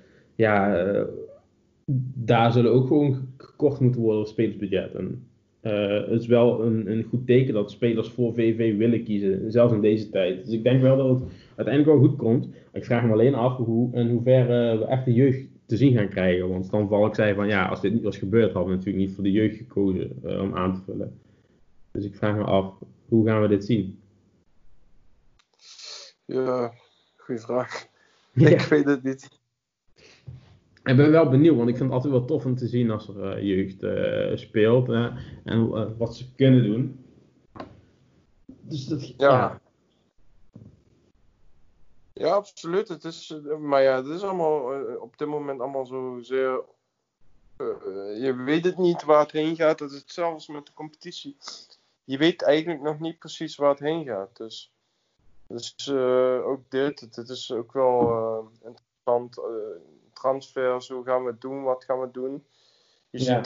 daar zullen ook gewoon gekort moeten worden op spelersbudget. Het is wel een goed teken dat spelers voor VV willen kiezen. Zelfs in deze tijd. Dus ik denk wel dat het uiteindelijk wel goed komt. Ik vraag me alleen af hoe en hoeverre we echt de jeugd te zien gaan krijgen. Want dan val ik zei van als dit niet was gebeurd hadden we natuurlijk niet voor de jeugd gekozen om aan te vullen. Dus ik vraag me af, hoe gaan we dit zien? Ja, Goeie vraag. Ja. Ik weet het niet. Ik ben wel benieuwd, want ik vind het altijd wel tof om te zien als er jeugd speelt. En wat ze kunnen doen. Dus dat, ja. Ja, absoluut. Het is, maar ja, het is allemaal op dit moment allemaal zo zeer... je weet het niet waar het heen gaat. Dat is hetzelfde als met de competitie. Je weet eigenlijk nog niet precies waar het heen gaat. Dus ook dit. Het is ook wel interessant. Transfers, hoe gaan we het doen? Wat gaan we doen? Je ziet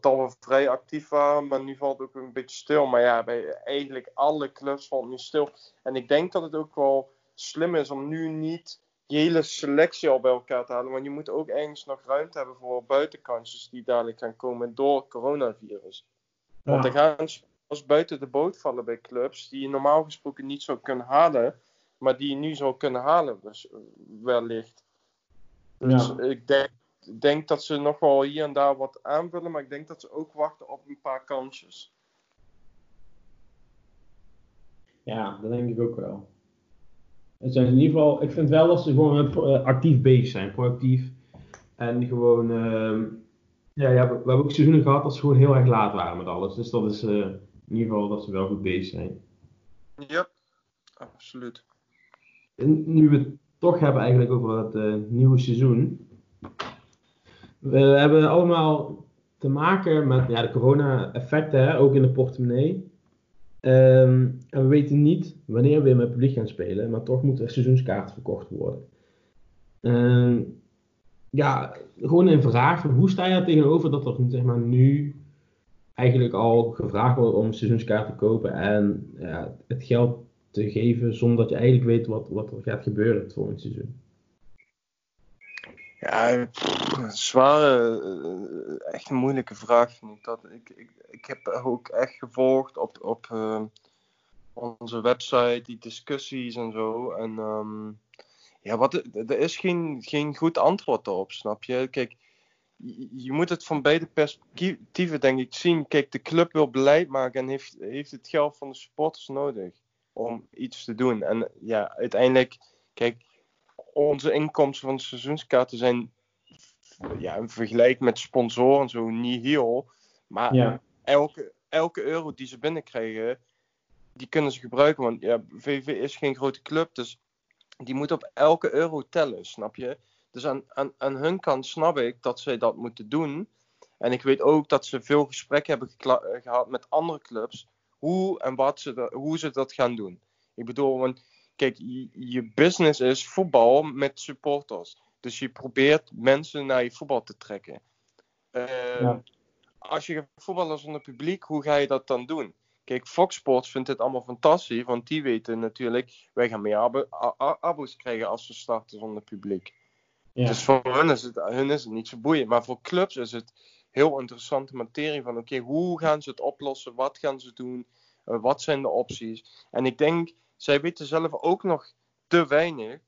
dat we vrij actief waren. Maar nu valt het ook een beetje stil. Maar ja, bij eigenlijk alle clubs valt nu stil. En ik denk dat het ook wel slim is om nu niet... je hele selectie al bij elkaar te halen. Want je moet ook ergens nog ruimte hebben voor buitenkantjes die dadelijk gaan komen door het coronavirus. Ja. Want er gaan als buiten de boot vallen bij clubs die je normaal gesproken niet zou kunnen halen, maar die je nu zou kunnen halen dus wellicht. Dus ik denk dat ze nog wel hier en daar wat aanvullen, maar ik denk dat ze ook wachten op een paar kansjes. Ja, dat denk ik ook wel. Het zijn in ieder geval, ik vind wel dat ze gewoon actief bezig zijn, proactief. En gewoon, we hebben ook seizoenen gehad dat ze gewoon heel erg laat waren met alles. Dus dat is in ieder geval dat ze wel goed bezig zijn. Ja, absoluut. En nu we het toch hebben eigenlijk over het nieuwe seizoen. We hebben allemaal te maken met de corona-effecten, hè, ook in de portemonnee. En we weten niet wanneer we weer met het publiek gaan spelen, maar toch moet er seizoenskaart verkocht worden. Gewoon een vraag, hoe sta je er tegenover dat er nu eigenlijk al gevraagd wordt om seizoenskaart te kopen en het geld te geven zonder dat je eigenlijk weet wat er gaat gebeuren het volgende seizoen? Ja, zware, echt een moeilijke vraag vind ik dat. Ik heb ook echt gevolgd op onze website, die discussies en zo. En er is geen goed antwoord op, snap je? Kijk, je moet het van beide perspectieven denk ik zien. Kijk, de club wil beleid maken en heeft het geld van de supporters nodig om iets te doen. En ja, uiteindelijk, kijk... Onze inkomsten van de seizoenskaarten zijn in vergelijk met sponsoren zo niet heel. Maar elke euro die ze binnenkrijgen, die kunnen ze gebruiken. Want VV is geen grote club, dus die moet op elke euro tellen, snap je? Dus aan hun kant snap ik dat zij dat moeten doen. En ik weet ook dat ze veel gesprekken hebben gehad met andere clubs. Hoe ze dat gaan doen. Ik bedoel, want... Kijk, je business is voetbal met supporters. Dus je probeert mensen naar je voetbal te trekken. Als je voetballers zonder publiek, hoe ga je dat dan doen? Kijk, Fox Sports vindt dit allemaal fantastisch. Want die weten natuurlijk, wij gaan meer abos krijgen als we starten zonder publiek. Ja. Dus voor hun is het niet zo boeiend. Maar voor clubs is het heel interessante materie van... Oké, hoe gaan ze het oplossen? Wat gaan ze doen? Wat zijn de opties? En ik denk... Zij weten zelf ook nog te weinig.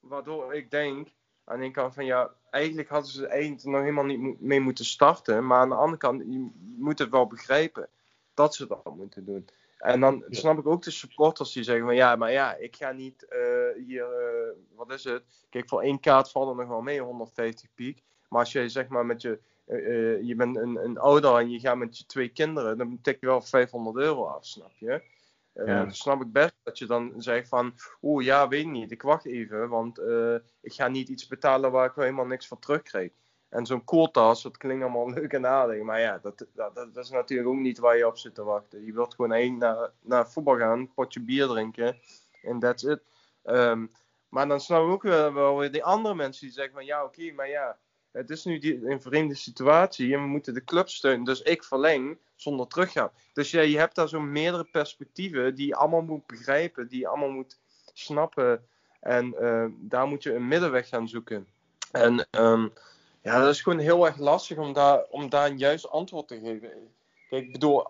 Waardoor ik denk, aan de ene kant van eigenlijk hadden ze er nog helemaal niet mee moeten starten. Maar aan de andere kant, je moet het wel begrijpen dat ze dat moeten doen. En dan snap ik ook de supporters die zeggen van ik ga niet wat is het? Kijk, voor één kaart valt er nog wel mee, 150 piek. Maar als jij zeg maar met je bent een ouder en je gaat met je 2 kinderen, dan tik je wel €500 af, snap je? Dan snap ik best dat je dan zegt van... weet niet, ik wacht even... want ik ga niet iets betalen waar ik wel helemaal niks voor terugkreeg. En zo'n koeltas, dat klinkt allemaal leuk en aardig... maar dat is natuurlijk ook niet waar je op zit te wachten. Je wilt gewoon heen naar voetbal gaan... een potje bier drinken... en that's it. Maar dan snap ik ook wel weer die andere mensen die zeggen van... het is nu een vreemde situatie en we moeten de club steunen. Dus ik verleng zonder teruggaan. Dus je hebt daar zo meerdere perspectieven die je allemaal moet begrijpen. Die je allemaal moet snappen. En daar moet je een middenweg gaan zoeken. En dat is gewoon heel erg lastig om daar een juist antwoord te geven. Kijk, ik bedoel...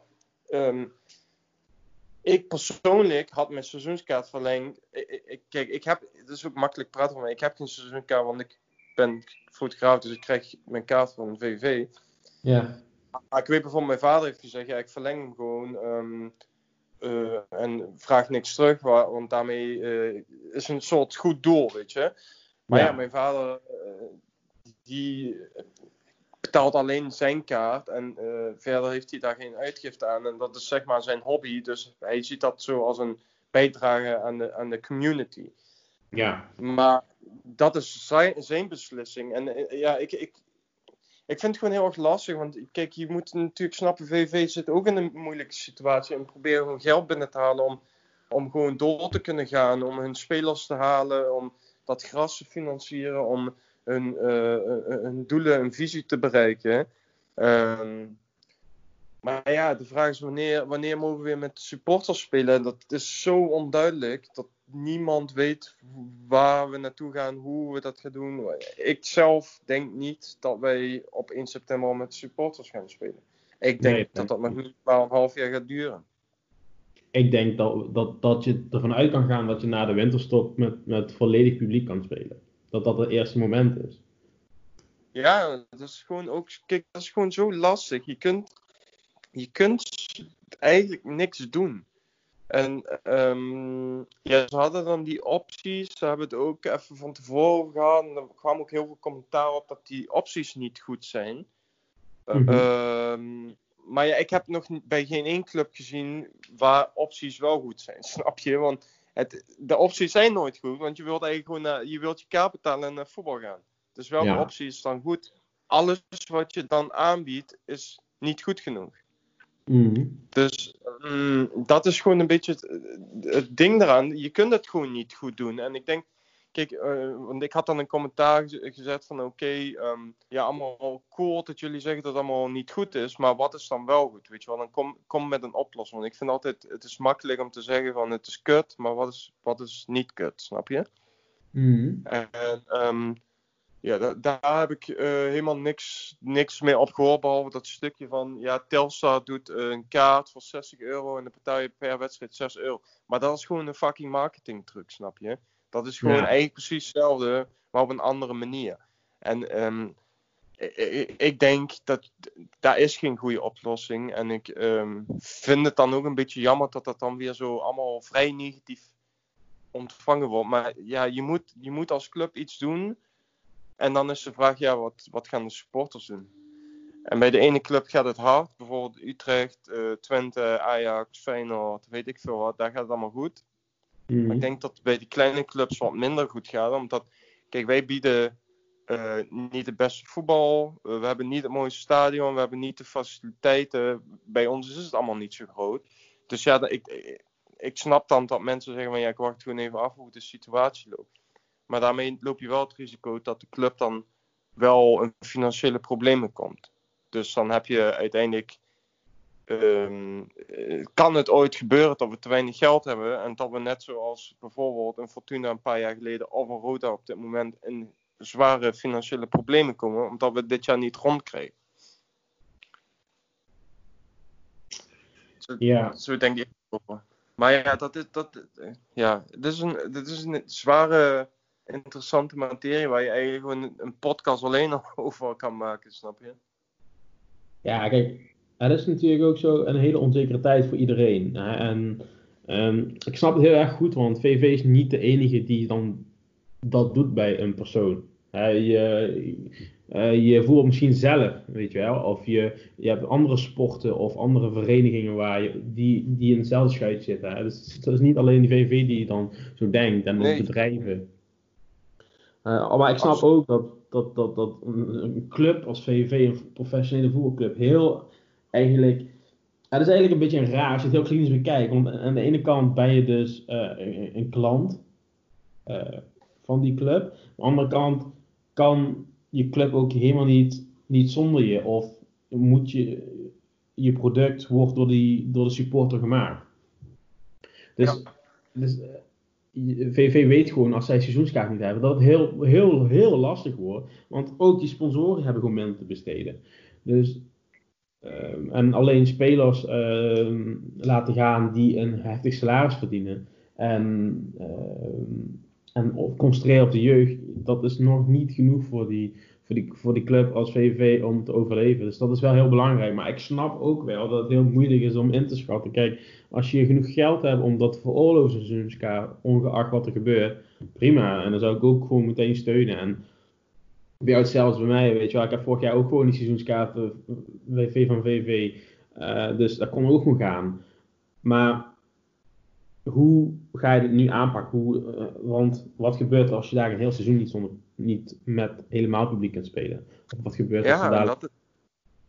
Ik persoonlijk had mijn seizoenskaart verlengd. Het is ook makkelijk praten van mij. Ik heb geen seizoenskaart, want ik... Ik ben fotograaf, dus ik krijg mijn kaart van VV. Ja. Maar ik weet bijvoorbeeld, mijn vader heeft gezegd, ik verleng hem gewoon en vraag niks terug, want daarmee is een soort goed doel, weet je. Maar ja, mijn vader, die betaalt alleen zijn kaart en verder heeft hij daar geen uitgifte aan. En dat is zeg maar zijn hobby, dus hij ziet dat zo als een bijdrage aan de community. Ja. Maar dat is zijn beslissing. En ik vind het gewoon heel erg lastig, want kijk, je moet natuurlijk snappen, VV zit ook in een moeilijke situatie en proberen gewoon geld binnen te halen om gewoon door te kunnen gaan, om hun spelers te halen, om dat gras te financieren, om hun doelen, hun visie te bereiken. Maar ja, de vraag is wanneer mogen we weer met supporters spelen? Dat is zo onduidelijk dat niemand weet waar we naartoe gaan, hoe we dat gaan doen. Ik zelf denk niet dat wij op 1 september al met supporters gaan spelen. Ik denk dat nog minimaal een half jaar gaat duren. Ik denk dat je ervan uit kan gaan dat je na de winterstop met volledig publiek kan spelen. Dat het eerste moment is. Ja, dat is gewoon ook... Kijk, dat is gewoon zo lastig. Je kunt eigenlijk niks doen. En ze hadden dan die opties. Ze hebben het ook even van tevoren gehad. En er kwam ook heel veel commentaar op dat die opties niet goed zijn. Maar ja, ik heb nog bij geen één club gezien waar opties wel goed zijn. Snap je? Want de opties zijn nooit goed. Want je wilt eigenlijk gewoon je kaart betalen en naar voetbal gaan. Dus welke optie is dan goed? Alles wat je dan aanbiedt is niet goed genoeg. Dus dat is gewoon een beetje het ding eraan. Je kunt het gewoon niet goed doen. En ik denk, kijk, want ik had dan een commentaar gezet van allemaal cool dat jullie zeggen dat het allemaal niet goed is, maar wat is dan wel goed? Weet je wel, dan kom met een oplossing. Want ik vind altijd, het is makkelijk om te zeggen van het is kut, maar wat is niet kut, snap je? En daar heb ik helemaal niks meer op gehoord, behalve dat stukje van, ja, Telstar doet een kaart voor €60 en dan betaal je per wedstrijd €6. Maar dat is gewoon een fucking marketing truc, snap je? Dat is gewoon eigenlijk precies hetzelfde, maar op een andere manier. En ik denk dat daar is geen goede oplossing. En ik vind het dan ook een beetje jammer dat dan weer zo allemaal vrij negatief ontvangen wordt. Maar ja, je moet als club iets doen. En dan is de vraag, ja, wat gaan de supporters doen? En bij de ene club gaat het hard. Bijvoorbeeld Utrecht, Twente, Ajax, Feyenoord, weet ik veel wat. Daar gaat het allemaal goed. Maar ik denk dat het bij die kleine clubs wat minder goed gaat. Omdat, kijk, wij bieden niet het beste voetbal. We hebben niet het mooiste stadion. We hebben niet de faciliteiten. Bij ons is het allemaal niet zo groot. Dus ja, ik snap dan dat mensen zeggen van, ja, ik wacht gewoon even af hoe de situatie loopt. Maar daarmee loop je wel het risico dat de club dan wel in financiële problemen komt. Dus dan heb je uiteindelijk... kan het ooit gebeuren dat we te weinig geld hebben... en dat we net zoals bijvoorbeeld een Fortuna een paar jaar geleden... of een Roda op dit moment in zware financiële problemen komen... omdat we dit jaar niet rondkrijgen. Zo denk ik over. Maar ja, dit is een zware, interessante materie waar je eigenlijk gewoon een podcast alleen al over kan maken, snap je? Ja, kijk, dat is natuurlijk ook zo een hele onzekere tijd voor iedereen. En ik snap het heel erg goed, want VV is niet de enige die dan dat doet bij een persoon. Je voelt misschien zelf, weet je wel, of je hebt andere sporten of andere verenigingen waar die in hetzelfde schuit zitten. Dus het is niet alleen de VV die dan zo denkt en de bedrijven. Maar ik snap ook dat een club als VV, een professionele voetbalclub, het is eigenlijk een beetje een raar als je het heel klinisch bekijkt. Want aan de ene kant ben je dus een klant van die club. Aan de andere kant kan je club ook helemaal niet zonder je. Of moet je product wordt door de supporter gemaakt. Dus VV weet gewoon als zij seizoenskaart niet hebben dat het heel, heel, heel lastig wordt. Want ook die sponsoren hebben gewoon mensen te besteden. Dus, en alleen spelers laten gaan die een heftig salaris verdienen. En concentreren op de jeugd, dat is nog niet genoeg voor die voor die club als VV om te overleven. Dus dat is wel heel belangrijk. Maar ik snap ook wel dat het heel moeilijk is om in te schatten. Kijk, als je genoeg geld hebt om dat te veroorloven, seizoenskaart, ongeacht wat er gebeurt, prima. En dan zou ik ook gewoon meteen steunen. En bij jou zelfs bij mij, weet je wel. Ik heb vorig jaar ook gewoon die seizoenskaart VV van VV. Dus dat kon ook goed gaan. Maar hoe ga je dit nu aanpakken? Want wat gebeurt er als je daar een heel seizoen niet met helemaal publiek kunt spelen? Of wat gebeurt er als je daar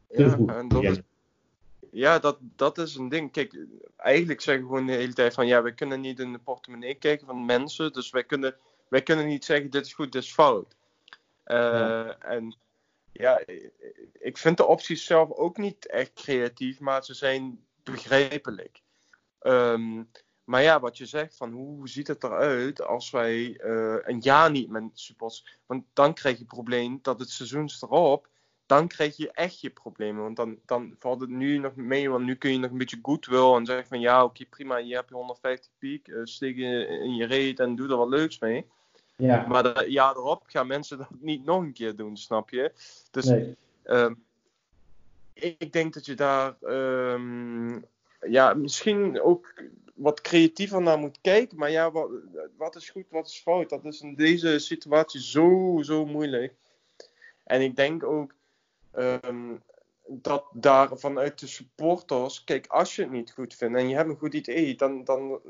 te vroeg? Dat is een ding. Kijk, eigenlijk zeggen we gewoon de hele tijd van we kunnen niet in de portemonnee kijken van mensen. Dus wij kunnen niet zeggen dit is goed, dit is fout. En ik vind de opties zelf ook niet echt creatief, maar ze zijn begrijpelijk. Maar wat je zegt, van hoe ziet het eruit als wij een jaar niet met supporters... Want dan krijg je het probleem dat het seizoen erop... Dan krijg je echt je problemen. Want dan valt het nu nog mee, want nu kun je nog een beetje goodwill... En zeggen van oké, prima, hier heb je 150 piek. Steek je in je reet en doe er wat leuks mee. Ja. Maar dat jaar erop gaan mensen dat niet nog een keer doen, snap je? Dus nee. Ik denk dat je daar... misschien ook wat creatiever naar moet kijken. Maar wat is goed, wat is fout? Dat is in deze situatie zo moeilijk. En ik denk ook dat daar vanuit de supporters... Kijk, als je het niet goed vindt en je hebt een goed idee...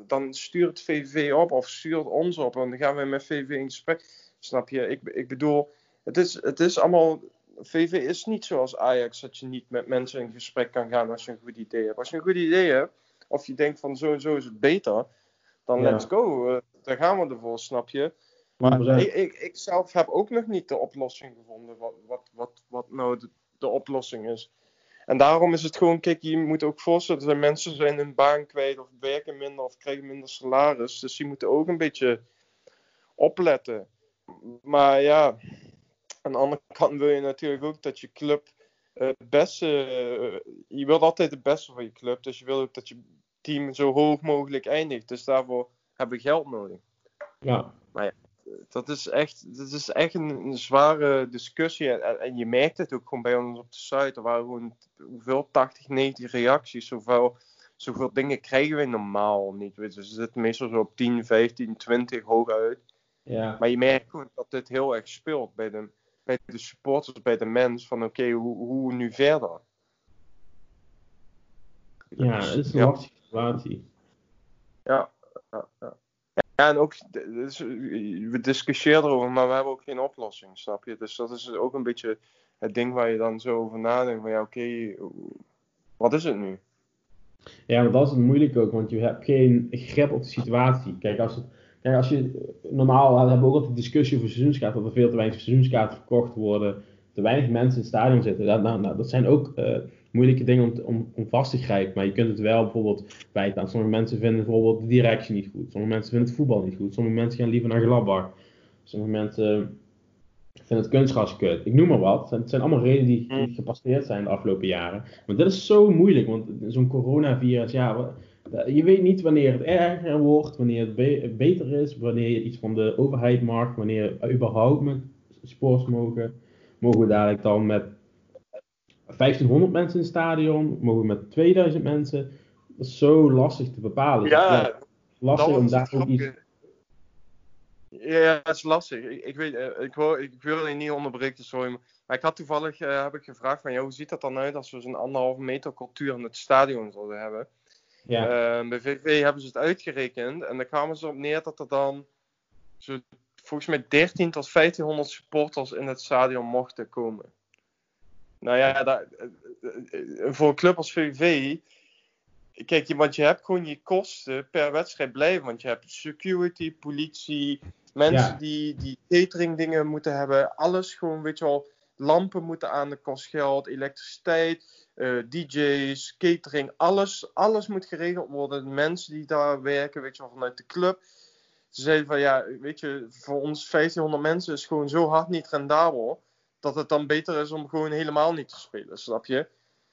Dan stuurt VV op of stuurt ons op. En dan gaan we met VV in gesprek. Snap je? Ik bedoel, het is allemaal... VV is niet zoals Ajax, dat je niet met mensen in gesprek kan gaan als je een goed idee hebt. Als je een goed idee hebt, of je denkt van zo en zo is het beter, dan let's go. Daar gaan we ervoor, snap je? Maar ik zelf heb ook nog niet de oplossing gevonden, wat nou de oplossing is. En daarom is het gewoon, kijk, je moet ook voorstellen dat mensen zijn hun baan kwijt, of werken minder, of krijgen minder salaris. Dus die moeten ook een beetje opletten. Maar aan de andere kant wil je natuurlijk ook dat je club het beste... je wilt altijd het beste van je club. Dus je wil ook dat je team zo hoog mogelijk eindigt. Dus daarvoor hebben we geld nodig. Ja. Maar dat is echt een zware discussie. En je merkt het ook gewoon bij ons op de site. Er waren gewoon 80, 90 reacties. Zoveel dingen krijgen we normaal niet. Dus we zitten meestal zo op 10, 15, 20 hooguit. Ja. Maar je merkt gewoon dat dit heel erg speelt bij de supporters, bij de mens, van oké, hoe nu verder? Ja, dat is een lastige situatie. Ja, en ook, we discussiëren erover, maar we hebben ook geen oplossing, snap je? Dus dat is ook een beetje het ding waar je dan zo over nadenkt, van oké, wat is het nu? Ja, maar dat is het moeilijk ook, want je hebt geen grip op de situatie. Normaal hebben we ook altijd discussie over seizoenskaarten, dat er veel te weinig seizoenskaarten verkocht worden, te weinig mensen in het stadion zitten. Dat zijn ook moeilijke dingen om vast te grijpen. Maar je kunt het wel bijvoorbeeld wijten aan. Sommige mensen vinden bijvoorbeeld de directie niet goed. Sommige mensen vinden het voetbal niet goed. Sommige mensen gaan liever naar Gladbach. Sommige mensen vinden het kunstgras kut. Ik noem maar wat. Het zijn allemaal redenen die gepasseerd zijn de afgelopen jaren. Maar dit is zo moeilijk, want zo'n coronavirus, je weet niet wanneer het erger wordt, wanneer het beter is, wanneer je iets van de overheid mag, wanneer überhaupt met sports mogen. Mogen we dadelijk dan met 1500 mensen in het stadion, mogen we met 2000 mensen? Dat is zo lastig te bepalen. Ja, lastig om daar ook iets... Ja, dat is lastig. Ik wil je niet onderbreken, sorry. Maar ik had toevallig gevraagd van, hoe ziet dat dan uit als we zo'n 1,5 meter cultuur in het stadion zouden hebben? Ja. Bij VV hebben ze het uitgerekend en dan kwamen ze erop neer dat er dan zo, volgens mij 13 tot 1500 supporters in het stadion mochten komen. Nou ja, voor een club als VV, kijk, want je hebt gewoon je kosten per wedstrijd blijven, want je hebt security, politie, mensen die catering dingen moeten hebben, alles gewoon, weet je wel, lampen moeten aan, dat kost geld, elektriciteit... DJ's, catering, alles moet geregeld worden. De mensen die daar werken, weet je wel, vanuit de club. Ze zeiden van, weet je, voor ons 1500 mensen is gewoon zo hard niet rendabel, dat het dan beter is om gewoon helemaal niet te spelen, snap je?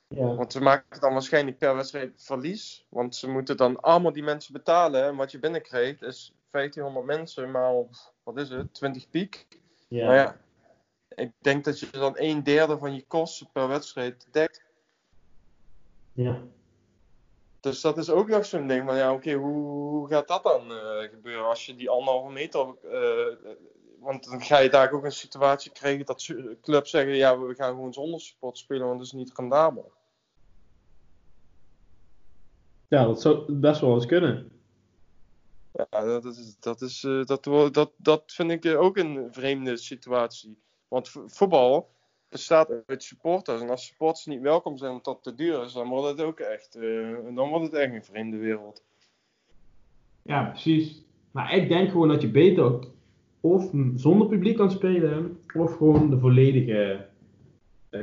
Ja. Want ze maken dan waarschijnlijk per wedstrijd verlies, want ze moeten dan allemaal die mensen betalen. En wat je binnenkrijgt is 1500 mensen maal, wat is het, 20 piek? Ja. Maar Ik denk dat je dan 1/3 van je kosten per wedstrijd dekt. Ja. Dus dat is ook nog zo'n ding van ja, oké, hoe gaat dat dan gebeuren als je die 1,5 meter... want dan ga je daar ook een situatie krijgen dat clubs zeggen, ja, we gaan gewoon zonder support spelen, want het is niet rendabel. Ja, dat zou best wel eens kunnen. Ja, dat vind ik ook een vreemde situatie. Want voetbal bestaat uit supporters. En als supporters niet welkom zijn omdat dat te duur is, dan wordt het ook echt een vreemde wereld. Ja, precies. Maar ik denk gewoon dat je beter of zonder publiek kan spelen, of gewoon de volledige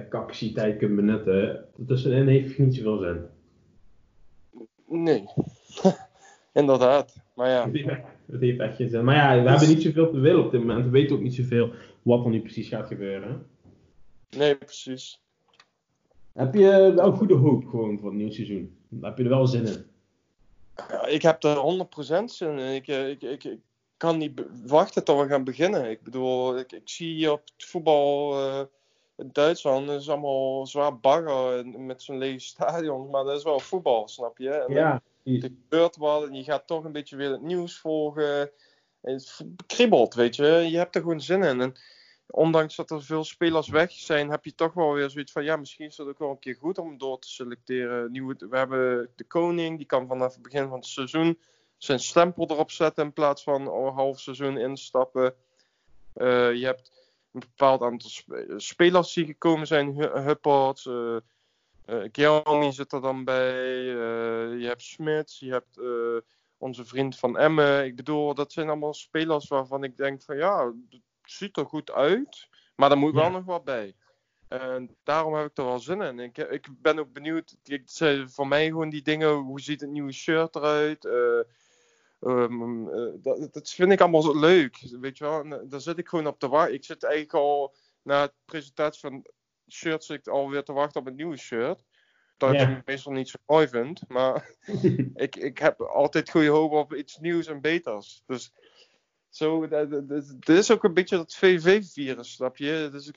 capaciteit kunt benutten. Tussenin heeft niet zoveel zin. Nee. Inderdaad, maar ja. Het heeft echt geen zin. Maar ja, we hebben niet zoveel te willen op dit moment. We weten ook niet zoveel wat er nu precies gaat gebeuren. Nee, precies. Heb je wel goede hoop gewoon voor het nieuwe seizoen? Heb je er wel zin in? Ja, ik heb er 100% zin in. Ik kan niet wachten tot we gaan beginnen. Ik bedoel, ik zie hier op het voetbal in Duitsland, dat is allemaal zwaar bagger met zo'n lege stadion. Maar dat is wel voetbal, snap je? En ja. Er gebeurt wat en je gaat toch een beetje weer het nieuws volgen. En het kriebelt, weet je. Je hebt er gewoon zin in. En ondanks dat er veel spelers weg zijn, heb je toch wel weer zoiets van, ja, misschien is het ook wel een keer goed om door te selecteren. We hebben de koning, die kan vanaf het begin van het seizoen zijn stempel erop zetten in plaats van half seizoen instappen. Je hebt een bepaald aantal spelers die gekomen zijn, Huppert, Gelmi zit er dan bij, je hebt Schmitz, je hebt onze vriend van Emmen. Ik bedoel, dat zijn allemaal spelers waarvan ik denk van ja, het ziet er goed uit, maar daar moet wel nog wat bij. En daarom heb ik er wel zin in. Ik ben ook benieuwd, voor mij gewoon die dingen, hoe ziet het nieuwe shirt eruit? Dat vind ik allemaal zo leuk, weet je wel. En daar zit ik gewoon op te wachten. Ik zit eigenlijk al na de presentatie van shirt zit ik alweer te wachten op een nieuwe shirt. Dat ik meestal niet zo mooi vind. Maar ik heb altijd goede hoop op iets nieuws en beters. Dus dit is ook een beetje dat VV-virus, snap je? Het is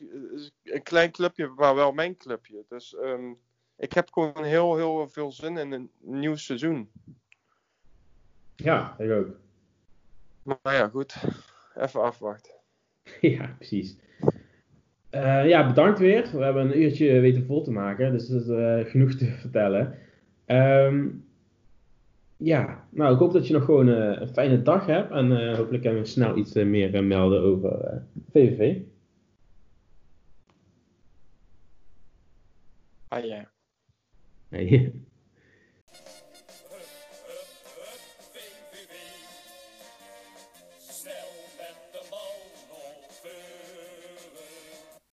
een klein clubje, maar wel mijn clubje. Dus ik heb gewoon heel, heel veel zin in een nieuw seizoen. Ja, ik ook. Maar ja, goed. Even afwachten. Ja, precies. Ja, bedankt weer. We hebben een uurtje weten vol te maken, dus dat is genoeg te vertellen. Ja, nou, ik hoop dat je nog gewoon een fijne dag hebt en hopelijk kunnen we snel iets meer melden over VVV. Ah ja. Nee.